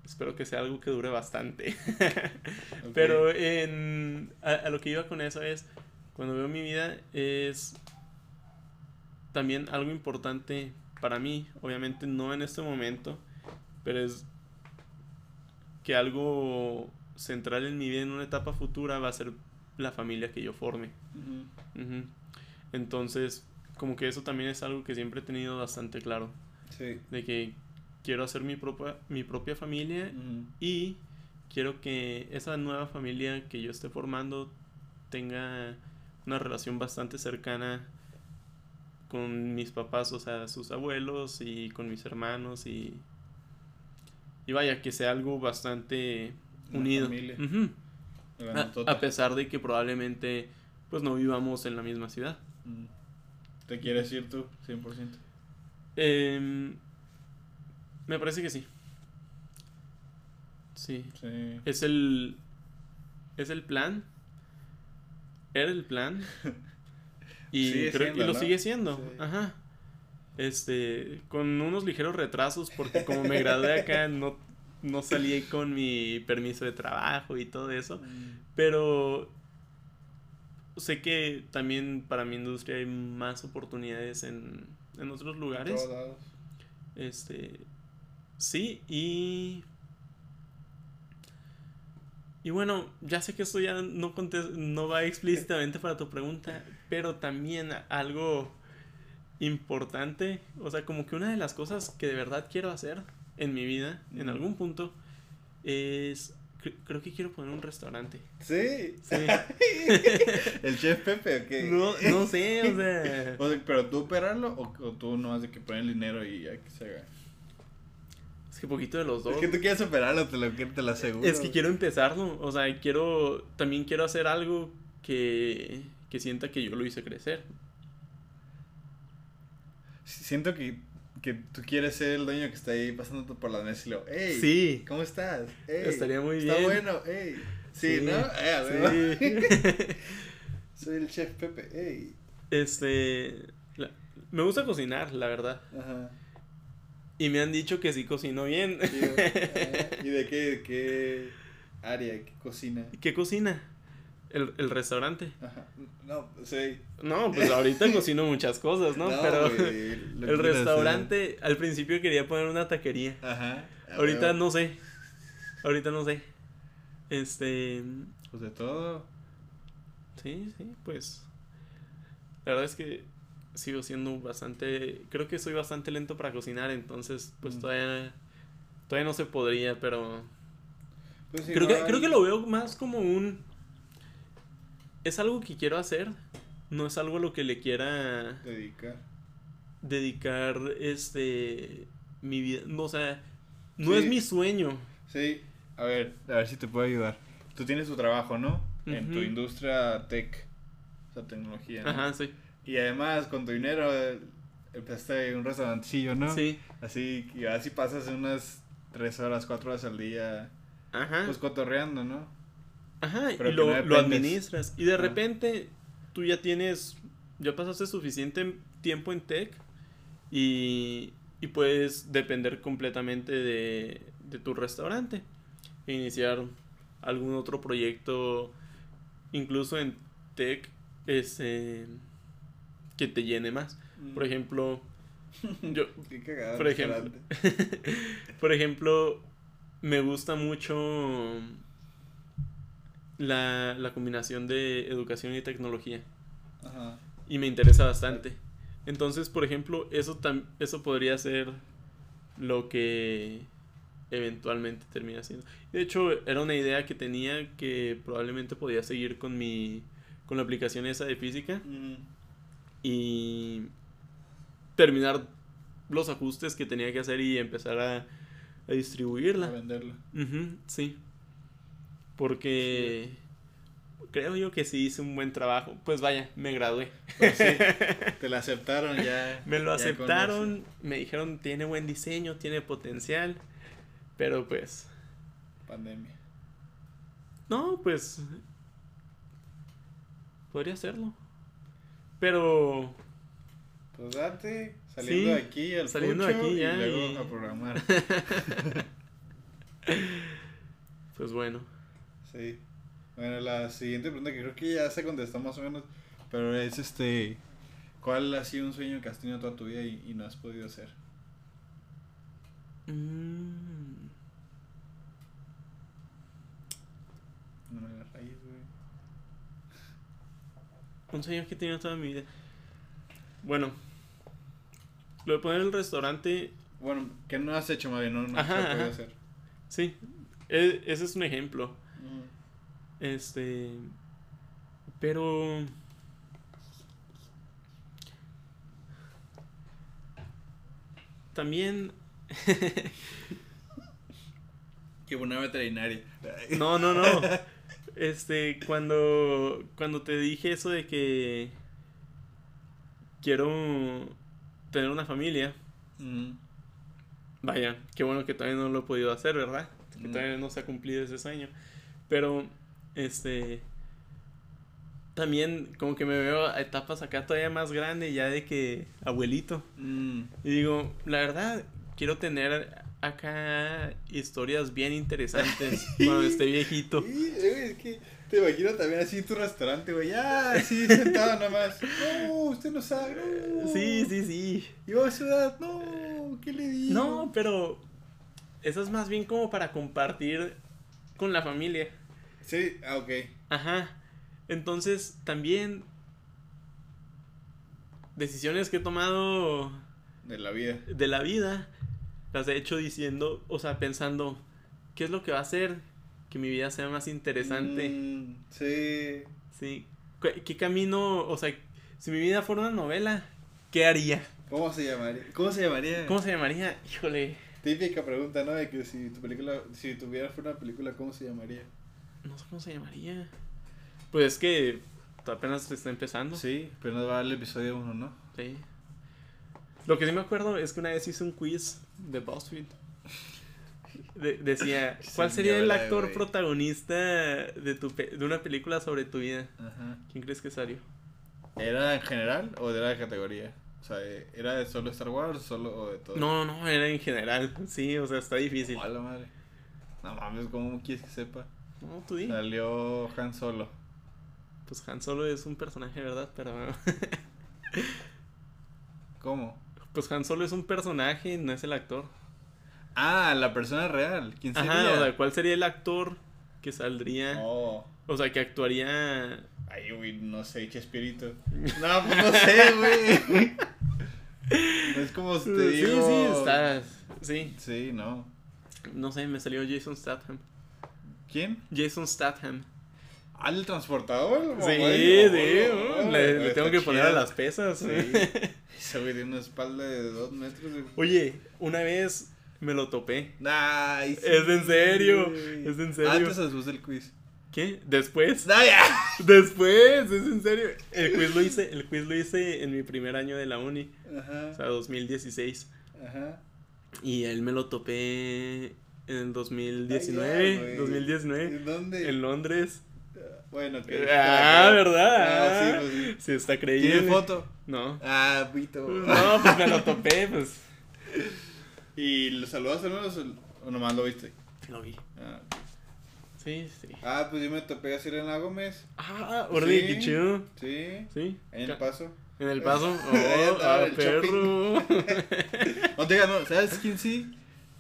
espero que sea algo que dure bastante. Okay. Pero a lo que iba con eso es, cuando veo mi vida es también algo importante para mí, obviamente no en este momento, pero es que algo central en mi vida en una etapa futura va a ser la familia que yo forme. Uh-huh. Uh-huh. Entonces, como que eso también es algo que siempre he tenido bastante claro. Sí. De que quiero hacer mi propia familia, uh-huh, y quiero que esa nueva familia que yo esté formando tenga una relación bastante cercana con mis papás, o sea, sus abuelos y con mis hermanos, y vaya, que sea algo bastante unido. Uh-huh. A pesar de que probablemente pues no vivamos en la misma ciudad. ¿Te quieres ir tú 100%? Me parece que sí. Sí. Sí. Es el plan. Era el plan. Y sigue creo siendo, que lo sigue siendo. Sí. Ajá. Con unos ligeros retrasos, porque como me gradué acá, no salí con mi permiso de trabajo y todo eso. Pero sé que también para mi industria hay más oportunidades en otros lugares. En todos lados. Sí, y bueno, ya sé que esto ya no va explícitamente para tu pregunta, pero también algo importante, o sea, como que una de las cosas que de verdad quiero hacer en mi vida, en algún punto, es, creo que quiero poner un restaurante. ¿Sí? Sí. ¿El chef Pepe o qué? No sé, o sea. O sea, ¿pero tú operarlo o tú no haces que poner el dinero y ya que se haga? Es que poquito de los dos. Es que tú quieres operarlo, te lo aseguro. Es que quiero empezarlo, o sea, también quiero hacer algo que sienta que yo lo hice crecer. Siento que tú quieres ser el dueño que está ahí pasándote por las mesas y luego, ¡ey! Sí. ¿Cómo estás? ¡Ey! Estaría muy bien. Está bueno, ¡ey! Sí, sí, ¿no? Sí. Soy el chef Pepe, ¡ey! Me gusta cocinar, la verdad. Ajá. Y me han dicho que sí cocino bien. Sí, ¿y de qué área? ¿Qué cocina? ¿Qué cocina? El restaurante. Ajá. No, sí. No, pues ahorita cocino muchas cosas, ¿no? Pero el restaurante, al principio quería poner una taquería. Ajá. Ahorita no sé. Pues de todo. Sí, pues. La verdad es que sigo siendo creo que soy bastante lento para cocinar, entonces pues todavía no se podría, pero pues si creo que lo veo más como es algo que quiero hacer, no es algo a lo que le quiera dedicar mi vida, no, o sea, no sí, es mi sueño. Sí, a ver si te puedo ayudar. Tú tienes tu trabajo, ¿no? Uh-huh. En tu industria tech, o sea, tecnología, ¿no? Ajá, sí. Y además, con tu dinero, empezaste un restaurancillo, ¿no? Sí. Así, y así pasas unas 3 horas, 4 horas al día. Ajá. Pues cotorreando, ¿no? Ajá, pero y lo administras. Y de repente, tú ya pasaste suficiente tiempo en tech y puedes depender completamente de tu restaurante. E iniciar algún otro proyecto, incluso en tech, que te llene más. Por ejemplo, qué cagada. Por ejemplo, me gusta mucho la combinación de educación y tecnología. Ajá. Y me interesa bastante. Entonces, por ejemplo, eso podría ser lo que eventualmente termina siendo. De hecho, era una idea que tenía, que probablemente podía seguir con la aplicación esa de física. Y terminar los ajustes que tenía que hacer y empezar a distribuirla. A venderla. Uh-huh, sí. Porque sí, creo yo que sí hice un buen trabajo. Pues vaya, me gradué. Pues sí, te la aceptaron ya. Me lo aceptaron, me dijeron tiene buen diseño, tiene potencial, pero pues... Pandemia. No, pues... Podría hacerlo. Pero... Pues date, saliendo sí, de aquí al saliendo pucho aquí ya, y luego a programar. Pues bueno. Sí. Bueno, la siguiente pregunta que creo que ya se contestó más o menos, pero es ¿cuál ha sido un sueño que has tenido toda tu vida y no has podido hacer? No me la rayes, güey. 11 años que he tenido toda mi vida. Bueno, lo de poner el restaurante. Bueno, que no has hecho, más bien, no has podido hacer. Sí, ese es un ejemplo. Pero también que una veterinaria. No. Cuando te dije eso de que quiero tener una familia. Vaya, qué bueno que todavía no lo he podido hacer, ¿verdad? Que todavía no se ha cumplido ese sueño. Pero también como que me veo a etapas acá todavía más grande, ya de que abuelito. Y digo, la verdad, quiero tener acá historias bien interesantes cuando esté viejito. Sí, es que te imagino también así en tu restaurante, güey, ya, así sentado nomás. No, usted no sabe. No. Sí. Yo a su edad, no, ¿qué le digo? No, pero eso es más bien como para compartir con la familia. Sí, ok. Ajá. Entonces, también decisiones que he tomado de la vida, las he hecho diciendo, o sea, pensando, ¿qué es lo que va a hacer que mi vida sea más interesante? Sí. ¿Qué camino? O sea, si mi vida fuera una novela, ¿qué haría? ¿Cómo se llamaría? Híjole. Típica pregunta, ¿no? De que si tu vida fuera una película, ¿cómo se llamaría? No sé cómo se llamaría. Pues es que apenas está empezando. Sí, pero nos va el episodio 1, ¿no? Sí. Lo que sí me acuerdo es que una vez hice un quiz de BuzzFeed. Decía, ¿cuál sería el actor protagonista de una película sobre tu vida? Ajá. ¿Quién crees que salió? ¿Era en general o era de categoría? O sea, ¿era de solo Star Wars o de todo? No, era en general. Sí, o sea, está difícil. A la madre. No mames, ¿cómo quieres que sepa? No, tú di. Salió Han Solo. Pues Han Solo es un personaje, ¿verdad? Pero ¿cómo? Pues Han Solo es un personaje, no es el actor. Ah, la persona real. ¿Quién sería? Ajá, o sea, ¿cuál sería el actor que saldría? Oh. O sea, que actuaría. Ay, güey, no sé, Chespirito. No, pues no sé, güey. No es como te digo. Sí, estás. Sí. Sí, no. No sé, me salió Jason Statham. ¿Quién? Jason Statham. ¿Al transportador? Sí, sí. Le tengo que poner a las pesas. Sí. Ese güey tiene una espalda de 2 metros. Oye, una vez me lo topé. Ay, sí. Es en serio. Antes hacemos el quiz. ¿Qué? ¿Después? No, ya. Después, es en serio. El quiz lo hice en mi primer año de la uni. Ajá. O sea, 2016. Ajá. Y él me lo topé en el 2019. Ay, ya, 2019. ¿En dónde? En Londres. Bueno, que ¿verdad? No, sí. Sí, está creíble. ¿Tiene foto? No. Ah, pito. No, pues me lo topé, pues. ¿Y lo saludaste o nomás lo viste? Lo vi. Ah, sí. Ah, pues yo me topé a Selena Gómez. Ah, órale, sí, qué chido. Sí. En El Paso. En El Paso. Oh, perro. No te digas, no, ¿sabes quién sí?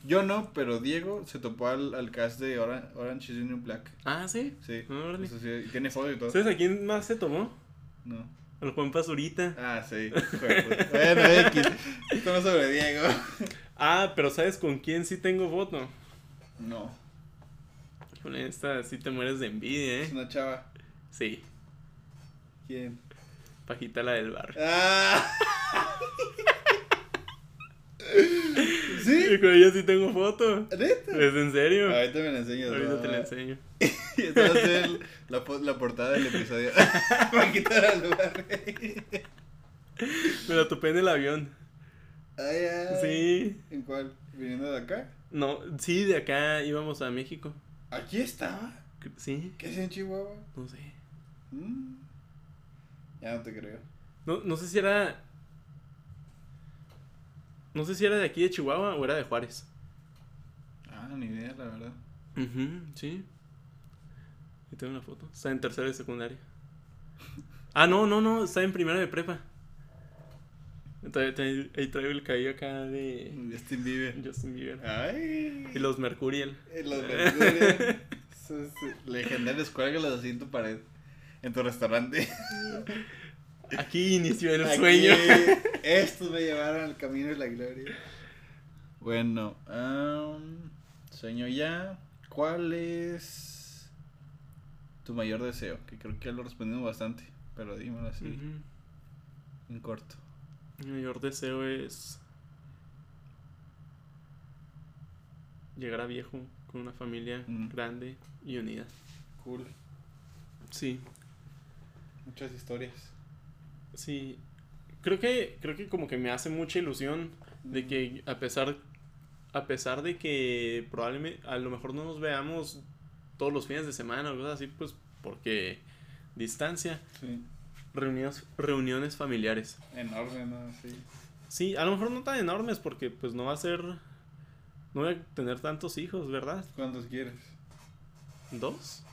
Yo no, pero Diego se topó al cast de Orange is the New Black. Ah, ¿sí? Sí. Oh, eso sí, y tiene foto y todo. ¿Sabes a quién más se tomó? No. Al Juan Pazurita. Ah, sí. Bueno, X. Esto no sobre Diego. Ah, pero ¿sabes con quién sí tengo voto? No. Con esta sí te mueres de envidia, ¿eh? Es una chava. Sí. ¿Quién? Paquita la del Barrio. ¡Ah! ¿Sí? Y con ella sí tengo foto. ¿Neta? ¿Es en serio? Ahorita me la enseño. Ahorita te la enseño. Esta va a ser la portada del episodio. Paquita la del Barrio. Me la topé en el avión. Ay. Sí. ¿En cuál? ¿Viniendo de acá? No, sí, de acá íbamos a México. ¿Aquí estaba? Sí. ¿Qué es en Chihuahua? No sé. Ya no te creo. No sé si era de aquí de Chihuahua o era de Juárez. Ah, ni idea, la verdad. Sí. Y tengo una foto. Está en tercero de secundaria. Ah, no, está en primero de prepa. Ahí traigo el cabello acá de Justin Bieber. Ay. Y los Mercurial. Legendaria escuela que los asiento pared. en tu restaurante. Aquí inició el sueño. Estos me llevaron al camino de la gloria. Bueno, sueño ya. ¿Cuál es tu mayor deseo? Que creo que ya lo respondimos bastante, pero dímelo así, en corto. Mi mayor deseo es llegar a viejo con una familia grande y unida. Cool. Sí. Muchas historias. Sí. Creo que como que me hace mucha ilusión de que a pesar de que probablemente a lo mejor no nos veamos todos los fines de semana o cosas así, pues porque distancia. Sí. Reuniones familiares. Enormes, ¿no? Sí. Sí, a lo mejor no tan enormes porque pues no va a ser... No voy a tener tantos hijos, ¿verdad? ¿Cuántos quieres? ¿Dos?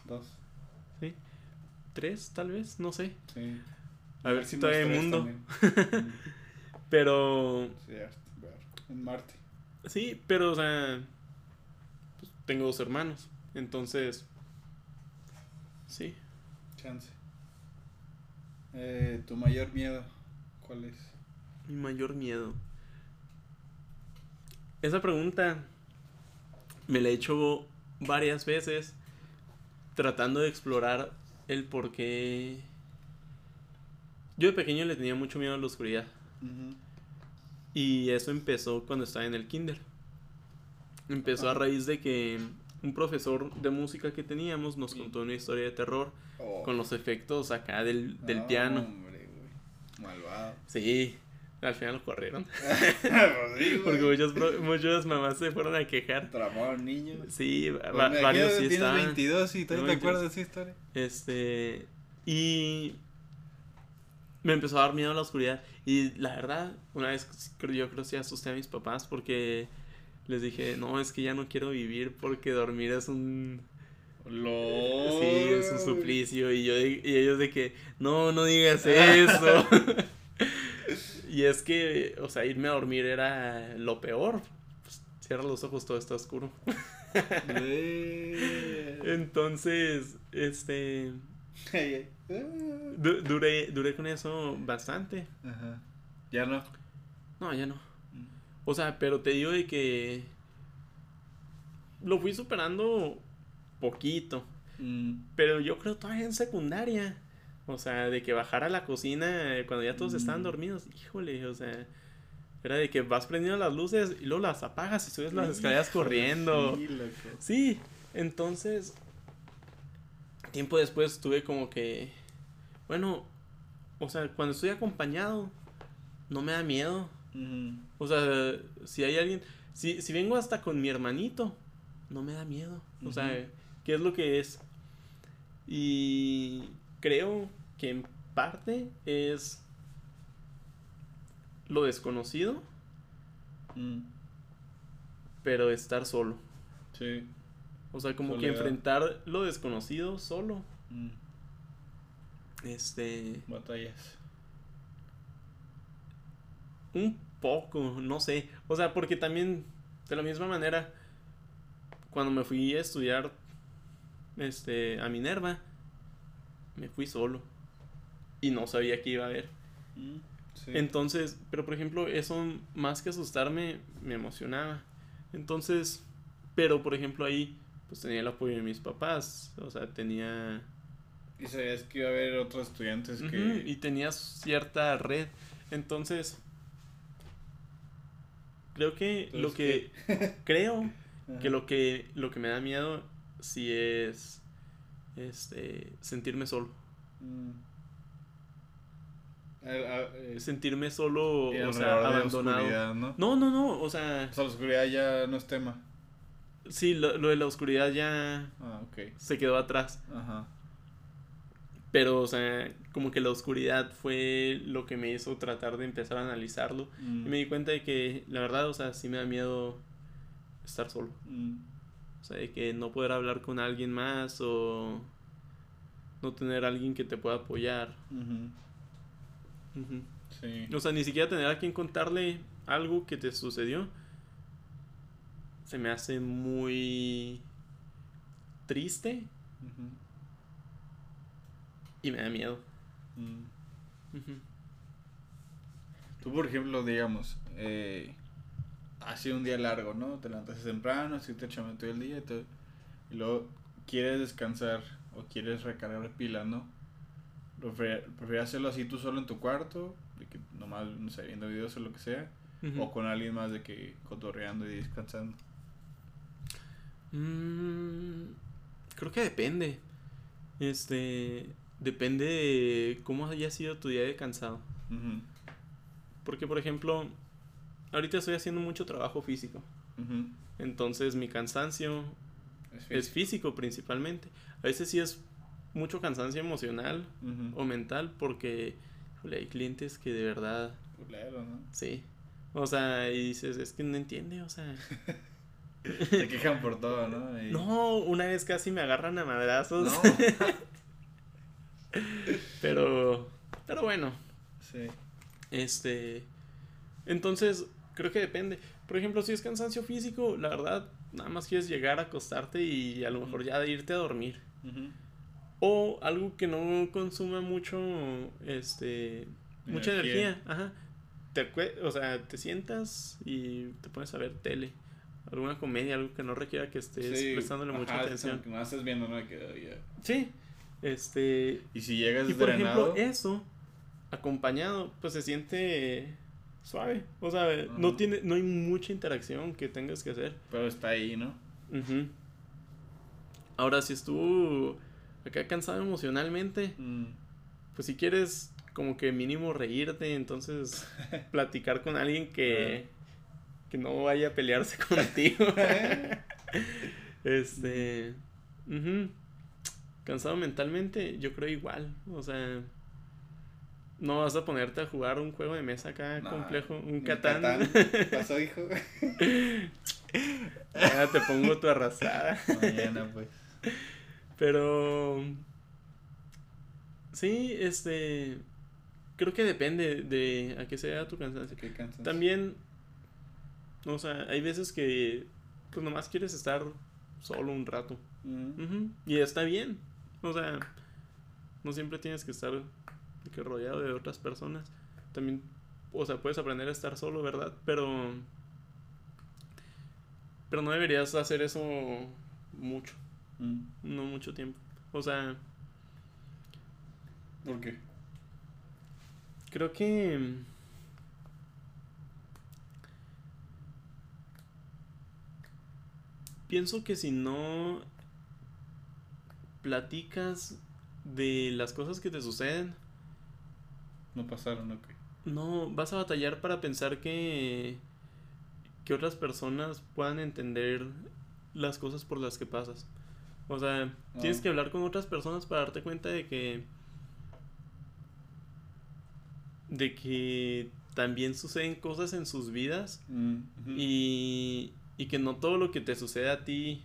Sí. ¿Tres, tal vez? No sé. Sí. A ver si todavía hay mundo. Pero... Sí, en Marte. Sí, pero, o sea... Pues, tengo dos hermanos. Entonces... Sí. Chance. Tu mayor miedo, ¿cuál es? Mi mayor miedo... Esa pregunta... Me la he hecho varias veces... Tratando de explorar el por qué... Yo de pequeño le tenía mucho miedo a la oscuridad. Uh-huh. Y eso empezó cuando estaba en el kinder. Empezó a raíz de que un profesor de música que teníamos nos contó una historia de terror con los efectos acá del piano. Hombre, güey. Malvado. Sí, al final lo corrieron. Porque muchas mamás se fueron a quejar. Tramado niño. Sí, varios sí estaban. Tienes 22 y todavía te acuerdas de esa historia. Y me empezó a dar miedo a la oscuridad. Y la verdad, una vez yo creo que asusté a mis papás porque les dije, no, es que ya no quiero vivir porque dormir es un... ¡Lol! Sí, es un suplicio. Y ellos de que, no digas eso. Y es que, o sea, irme a dormir era lo peor. Pues, cierra los ojos, todo está oscuro. Entonces, duré con eso bastante. Ajá. ¿Ya no? No, ya no. O sea, pero te digo de que lo fui superando poquito. Pero yo creo todavía en secundaria. O sea, de que bajar a la cocina cuando ya todos estaban dormidos. Híjole, o sea, era de que vas prendiendo las luces y luego las apagas y subes las escaleras corriendo. Sí, entonces... Tiempo después tuve como que... Bueno, o sea, cuando estoy acompañado, no me da miedo. Uh-huh. O sea, si hay alguien... Si vengo hasta con mi hermanito, no me da miedo. Uh-huh. O sea, ¿qué es lo que es? Y creo que en parte es lo desconocido, pero estar solo. Sí. O sea, como soledad. Que enfrentar lo desconocido solo. Batallas. Un poco, no sé. O sea, porque también, de la misma manera, cuando me fui a estudiar a Minerva, me fui solo. Y no sabía qué iba a haber. Sí. Entonces, pero por ejemplo, eso más que asustarme, me emocionaba. Entonces, pero por ejemplo ahí... Pues tenía el apoyo de mis papás, o sea, tenía... Y sabías que iba a haber otros estudiantes que... Uh-huh, y tenías cierta red, entonces... Creo que lo que... Creo que lo que me da miedo sí es... sentirme solo. Sentirme solo, o sea, abandonado. No, o sea... O sea, la oscuridad ya no es tema. Sí, lo de la oscuridad ya se quedó atrás. Ajá. Pero, o sea, como que la oscuridad fue lo que me hizo tratar de empezar a analizarlo. Y me di cuenta de que, la verdad, o sea, sí me da miedo estar solo. O sea, de que no poder hablar con alguien más o no tener a alguien que te pueda apoyar. Uh-huh. Uh-huh. Sí. O sea, ni siquiera tener a quien contarle algo que te sucedió. Se me hace muy triste. Y me da miedo. Uh-huh. Tú, por ejemplo, digamos, ha sido un día largo, ¿no? Te levantaste temprano, así te chameteó el día y luego quieres descansar o quieres recargar pilas, ¿no? ¿Prefieres hacerlo así tú solo en tu cuarto, de que nomás, no sé, viendo videos o lo que sea, uh-huh, o con alguien más de que cotorreando y descansando? Creo que depende. Depende de cómo haya sido tu día de cansado. Uh-huh. Porque, por ejemplo, ahorita estoy haciendo mucho trabajo físico. Uh-huh. Entonces, mi cansancio es físico principalmente. A veces sí es mucho cansancio emocional, uh-huh, o mental, porque hay clientes que de verdad... Culero, ¿no? Sí. O sea, y dices, es que no entiende, o sea... Se quejan por todo, ¿no? Y... No, una vez casi me agarran a madrazos. No. Pero bueno. Sí. Entonces, creo que depende. Por ejemplo, si es cansancio físico, la verdad, nada más quieres llegar a acostarte y a lo mejor ya irte a dormir. Uh-huh. O algo que no consuma mucho, mucha energía. Ajá. Te sientas y te pones a ver tele. Alguna comedia, algo que no requiera que estés prestándole mucha atención. Que no estés viendo, no me quedo ya. Sí. Y si llegas y drenado. Por ejemplo, eso acompañado, pues se siente suave. O sea, uh-huh, no hay mucha interacción que tengas que hacer. Pero está ahí, ¿no? Uh-huh. Ahora, si estuvo acá cansado emocionalmente, pues si quieres como que mínimo reírte, entonces platicar con alguien que... Uh-huh. Que no vaya a pelearse contigo. Uh-huh. Cansado mentalmente, yo creo igual. O sea, no vas a ponerte a jugar un juego de mesa acá complejo. Un Catán. ¿Qué pasó, hijo? Ahora te pongo tu arrasada. Mañana, pues. Pero... Sí, creo que depende de a qué sea tu cansancio. ¿Qué cansancio? También... O sea, hay veces que pues nomás quieres estar solo un rato. Uh-huh. Uh-huh. Y está bien. O sea, no siempre tienes que estar rodeado de otras personas. También, o sea, puedes aprender a estar solo, ¿verdad? Pero no deberías hacer eso mucho. Uh-huh. No mucho tiempo. O sea... ¿Por qué? Creo que... Pienso que si no platicas de las cosas que te suceden... No pasaron, ok. No, vas a batallar para pensar que otras personas puedan entender las cosas por las que pasas. O sea, tienes que hablar con otras personas para darte cuenta de que también suceden cosas en sus vidas. Mm-hmm. Y que no todo lo que te sucede a ti...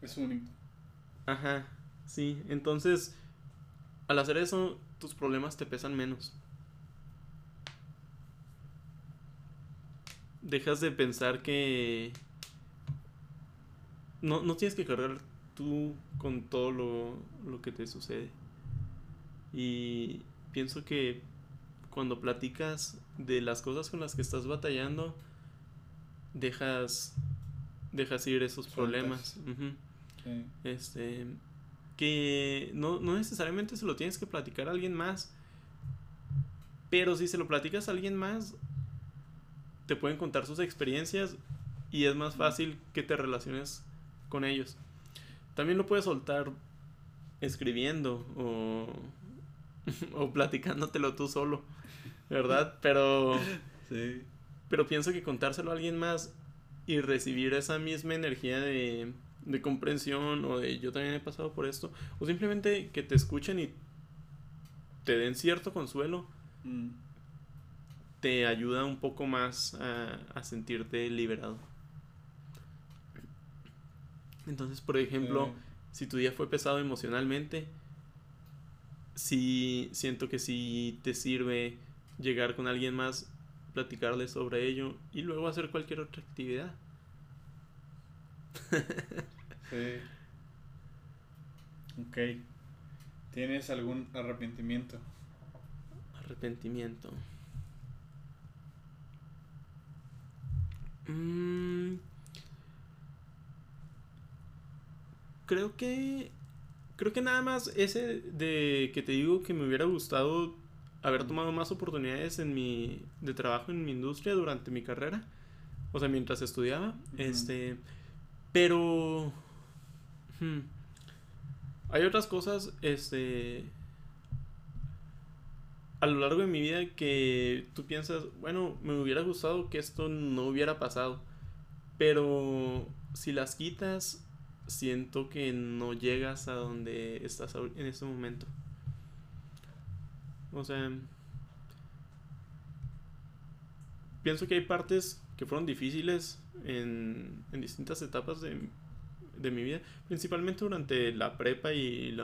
Es único. Ajá, sí. Entonces, al hacer eso, tus problemas te pesan menos. Dejas de pensar que... No tienes que cargar tú con todo lo que te sucede. Y pienso que cuando platicas de las cosas con las que estás batallando, dejas ir esos problemas. Uh-huh. Sí. Que no necesariamente se lo tienes que platicar a alguien más, pero si se lo platicas a alguien más te pueden contar sus experiencias y es más fácil que te relaciones con ellos. También lo puedes soltar escribiendo o platicándotelo tú solo, ¿verdad? Pero sí. Pero pienso que contárselo a alguien más y recibir esa misma energía de comprensión o de yo también he pasado por esto, o simplemente que te escuchen y te den cierto consuelo, te ayuda un poco más a sentirte liberado. Entonces, por ejemplo, si tu día fue pesado emocionalmente, sí siento que sí te sirve llegar con alguien más, platicarles sobre ello y luego hacer cualquier otra actividad. Sí. Ok. ¿Tienes algún arrepentimiento? Arrepentimiento. Creo que nada más ese de que te digo que me hubiera gustado haber tomado más oportunidades en mi de trabajo en mi industria durante mi carrera, o sea, mientras estudiaba. Uh-huh. Pero hay otras cosas a lo largo de mi vida que tú piensas, bueno, me hubiera gustado que esto no hubiera pasado, pero si las quitas, siento que no llegas a donde estás en este momento. O sea, pienso que hay partes que fueron difíciles en distintas etapas de mi vida, principalmente durante la prepa y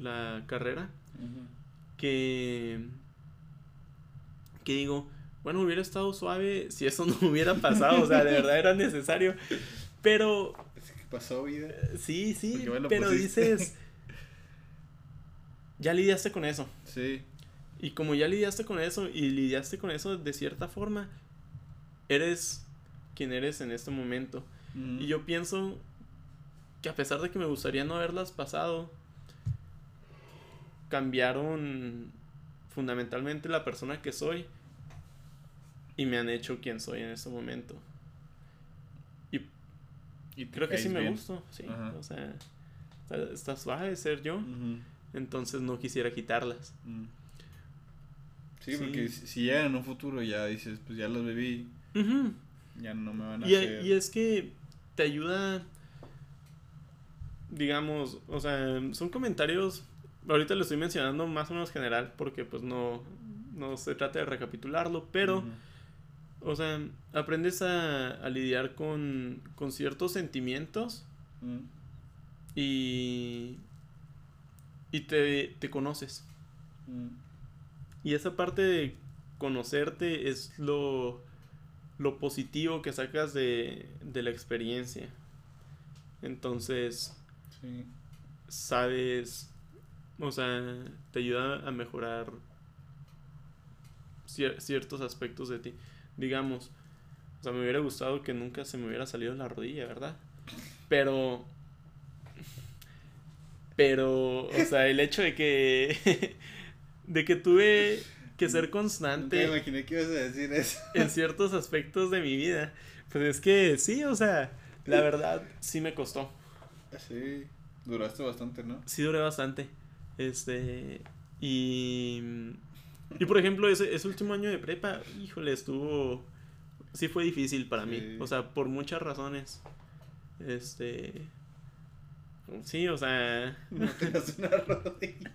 la carrera. Uh-huh. Que digo, bueno, hubiera estado suave si eso no hubiera pasado, o sea, de verdad era necesario, pero... ¿Es que pasó, vida? Sí, pero pusiste. Dices, ya lidiaste con eso. Sí. Y como ya lidiaste con eso, y lidiaste con eso de cierta forma, eres quien eres en este momento. Mm. Y yo pienso que a pesar de que me gustaría no haberlas pasado, cambiaron fundamentalmente la persona que soy y me han hecho quien soy en este momento. Y creo que sí me gustó, sí. O sea, está suave ser yo. Uh-huh. Entonces no quisiera quitarlas. Uh-huh. Sí, porque si ya en un futuro ya dices, pues ya las viví. Uh-huh. Ya no me van a hacer. Y es que te ayuda, digamos, o sea, son comentarios. Ahorita lo estoy mencionando más o menos general porque pues no se trata de recapitularlo, pero uh-huh. O sea, aprendes a lidiar con ciertos sentimientos. Uh-huh. y te conoces. Uh-huh. Y esa parte de conocerte es lo positivo que sacas de la experiencia. Entonces sí. Sabes, o sea, te ayuda a mejorar ciertos aspectos de ti. Digamos, o sea, me hubiera gustado que nunca se me hubiera salido la rodilla, ¿verdad? Pero, o sea, el hecho de que tuve que ser constante. No me imaginé que ibas a decir eso. En ciertos aspectos de mi vida, pues es que sí, o sea, la verdad sí me costó. Sí, duraste bastante, ¿no? Sí, duré bastante. Y por ejemplo ese último año de prepa, híjole, sí fue difícil para mí, o sea, por muchas razones. Sí, o sea, no te das una rodilla.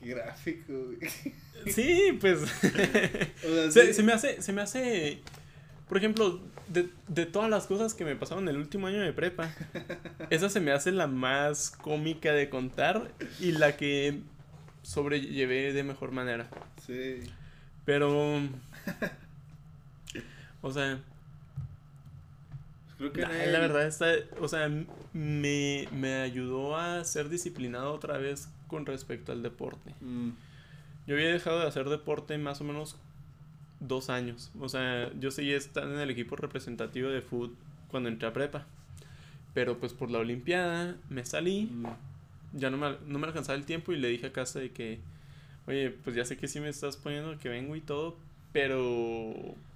Qué gráfico, güey. Sí, pues. O sea, se me hace, por ejemplo, de todas las cosas que me pasaron en el último año de prepa, esa se me hace la más cómica de contar y la que sobrellevé de mejor manera. Sí. Pero, o sea, creo que la verdad o sea, me ayudó a ser disciplinado otra vez con respecto al deporte. Mm. Yo había dejado de hacer deporte más o menos 2 años, o sea, yo seguía estando en el equipo representativo de fútbol cuando entré a prepa, pero pues por la Olimpiada me salí. Ya no me alcanzaba el tiempo y le dije a casa de que, oye, pues ya sé que sí me estás poniendo que vengo y todo, pero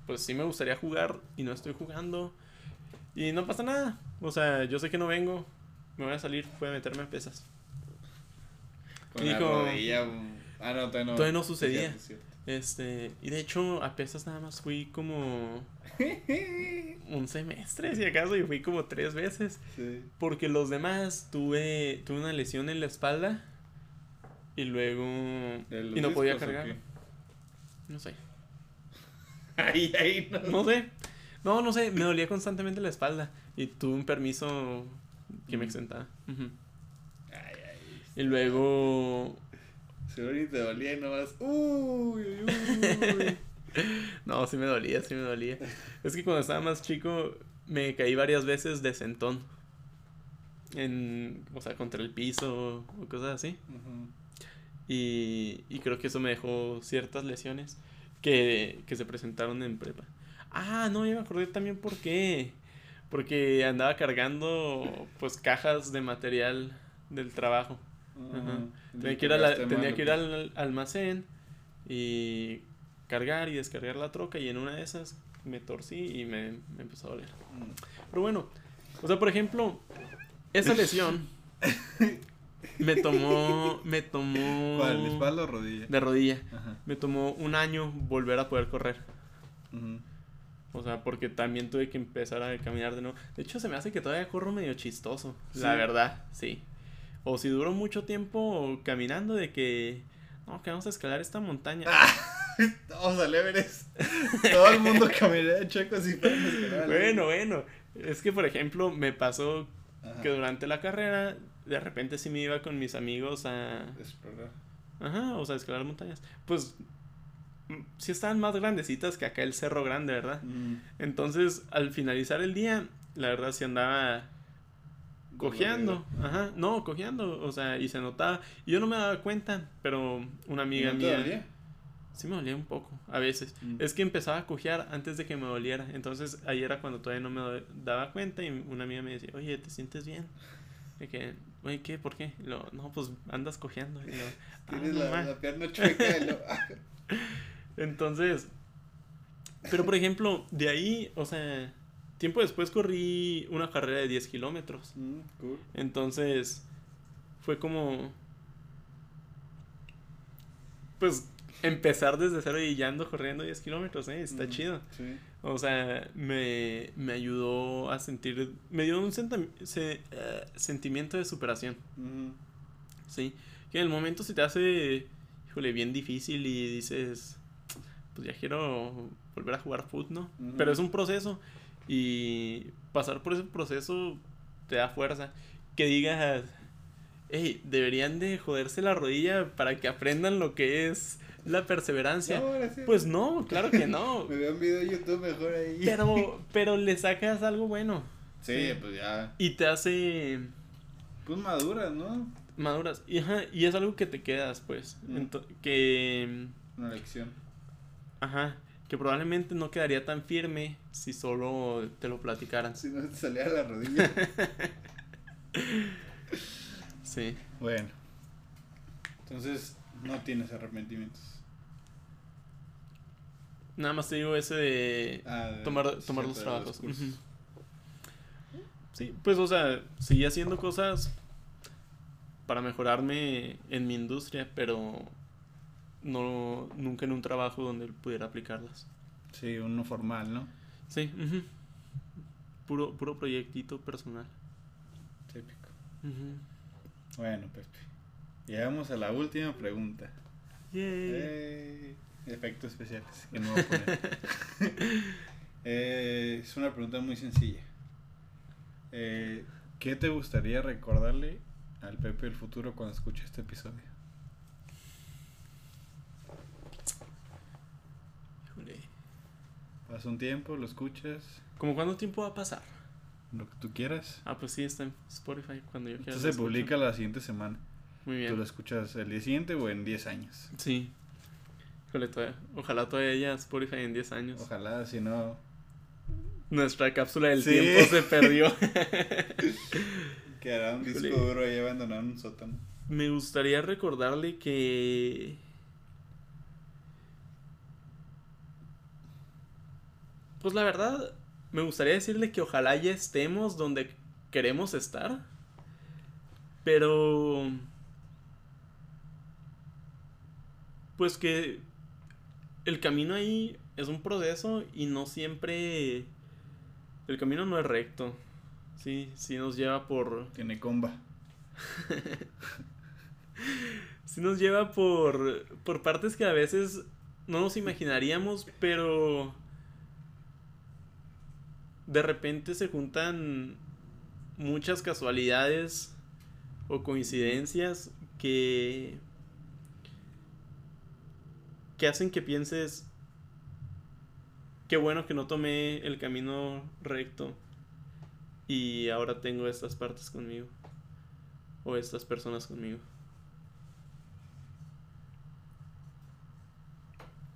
pues sí me gustaría jugar y no estoy jugando y no pasa nada, o sea, yo sé que no vengo, me voy a salir, voy a meterme a pesas. Con la rodilla, no, todavía no sucedía. Y de hecho a pesas nada más fui como un semestre, si acaso, y fui como 3 veces. Sí. Porque los demás tuve una lesión en la espalda y luego y no podía cargar. No sé. Ahí no sé. No sé, me dolía constantemente la espalda y tuve un permiso que me exentaba. Uh-huh. Y luego seguro ni te dolía y nomás. Uy. No, sí me dolía. Es que cuando estaba más chico me caí varias veces de sentón. o sea, contra el piso o cosas así. Uh-huh. Y creo que eso me dejó ciertas lesiones que se presentaron en prepa. Ah, no, ya me acordé también por qué. Porque andaba cargando, pues, cajas de material del trabajo. Uh-huh. Ajá. Tenía que ir al almacén y cargar y descargar la troca, y en una de esas me torcí y me empezó a doler. Pero bueno, o sea, por ejemplo, esa lesión me tomó ¿cuál? ¿De espalda o rodilla? De rodilla. Ajá. Me tomó un año volver a poder correr. Uh-huh. O sea, porque también tuve que empezar a caminar de nuevo. De hecho, se me hace que todavía corro medio chistoso. ¿Sí? La verdad, sí. O si duró mucho tiempo caminando de que... No, que vamos a escalar esta montaña. ¡Ah! Vamos al Everest. Todo el mundo caminaba chueco si fueran a escalar. Bueno. Es que, por ejemplo, me pasó que durante la carrera... De repente sí me iba con mis amigos a... Explorar. Ajá, o sea, escalar montañas. Pues... sí estaban más grandecitas que acá el Cerro Grande, ¿verdad? Mm. Entonces, al finalizar el día, la verdad sí andaba cojeando. Ajá, no, cojeando, o sea, y se notaba. Yo no me daba cuenta, pero una amiga mía... ¿No te dolía? Sí me dolía un poco, a veces. Mm. Es que empezaba a cojear antes de que me doliera. Entonces, ahí era cuando todavía no me daba cuenta y una amiga me decía, oye, ¿te sientes bien? Y que, oye, ¿qué? ¿Por qué? No, pues andas cojeando. Y lo, tienes la pierna chueca y lo... Entonces, pero por ejemplo, de ahí, o sea, tiempo después corrí una carrera de 10 kilómetros. Cool. Entonces, fue como, pues, empezar desde cero y ya ando corriendo 10 kilómetros, está chido. Sí. O sea, me ayudó a sentir, me dio un sentimiento de superación. Sí, que en el momento se te hace, híjole, bien difícil y dices... pues ya quiero volver a jugar fútbol, ¿no? Uh-huh. Pero es un proceso y pasar por ese proceso te da fuerza. Que digas, hey, deberían de joderse la rodilla para que aprendan lo que es la perseverancia. No, gracias. Pues no, claro que no. Me veo un video de YouTube mejor ahí. Pero le sacas algo bueno. Sí, pues ya. Y te hace... pues maduras, ¿no? Maduras. Y es algo que te quedas, pues. Una lección. Ajá, que probablemente no quedaría tan firme si solo te lo platicaran. Si no te salía la rodilla. Sí. Bueno. Entonces, no tienes arrepentimientos. Nada más te digo ese de tomar los trabajos. Uh-huh. Sí, pues o sea, seguí haciendo cosas para mejorarme en mi industria, pero... no, nunca en un trabajo donde pudiera aplicarlas. Sí, uno formal, ¿no? Sí. Uh-huh. Puro proyectito personal. Típico. Uh-huh. Bueno, Pepe, llegamos a la última pregunta. Yay. Efectos especiales que no voy a poner. Es una pregunta muy sencilla. ¿Qué te gustaría recordarle al Pepe del futuro cuando escuche este episodio? Pasa un tiempo, lo escuchas. ¿Cómo cuánto tiempo va a pasar? Lo que tú quieras. Ah, pues sí, está en Spotify cuando yo quiera. Entonces se publica la siguiente semana. Muy bien. Tú lo escuchas el día siguiente o en 10 años. Sí. Ojalá todavía haya Spotify en 10 años. Ojalá, si no... nuestra cápsula del tiempo se perdió. Quedará un disco duro ahí abandonado en un sótano. Me gustaría recordarle que... pues la verdad, me gustaría decirle que ojalá ya estemos donde queremos estar, pero pues que el camino ahí es un proceso y no siempre, el camino no es recto, sí nos lleva por... tiene comba. Sí nos lleva por partes que a veces no nos imaginaríamos, pero... de repente se juntan muchas casualidades o coincidencias que hacen que pienses, qué bueno que no tomé el camino recto y ahora tengo estas partes conmigo. o estas personas conmigo.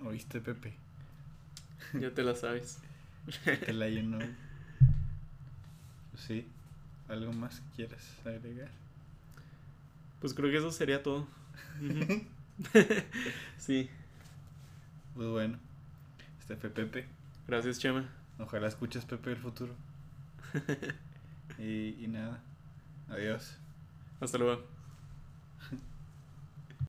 ¿Oíste, Pepe? Ya te la sabes. Te la llenó. Sí. ¿Algo más que quieras agregar? Pues creo que eso sería todo. Sí. Pues bueno, este fue Pepe. Gracias, Chema. Ojalá escuches, Pepe, el futuro. Y nada. Adiós. Hasta luego.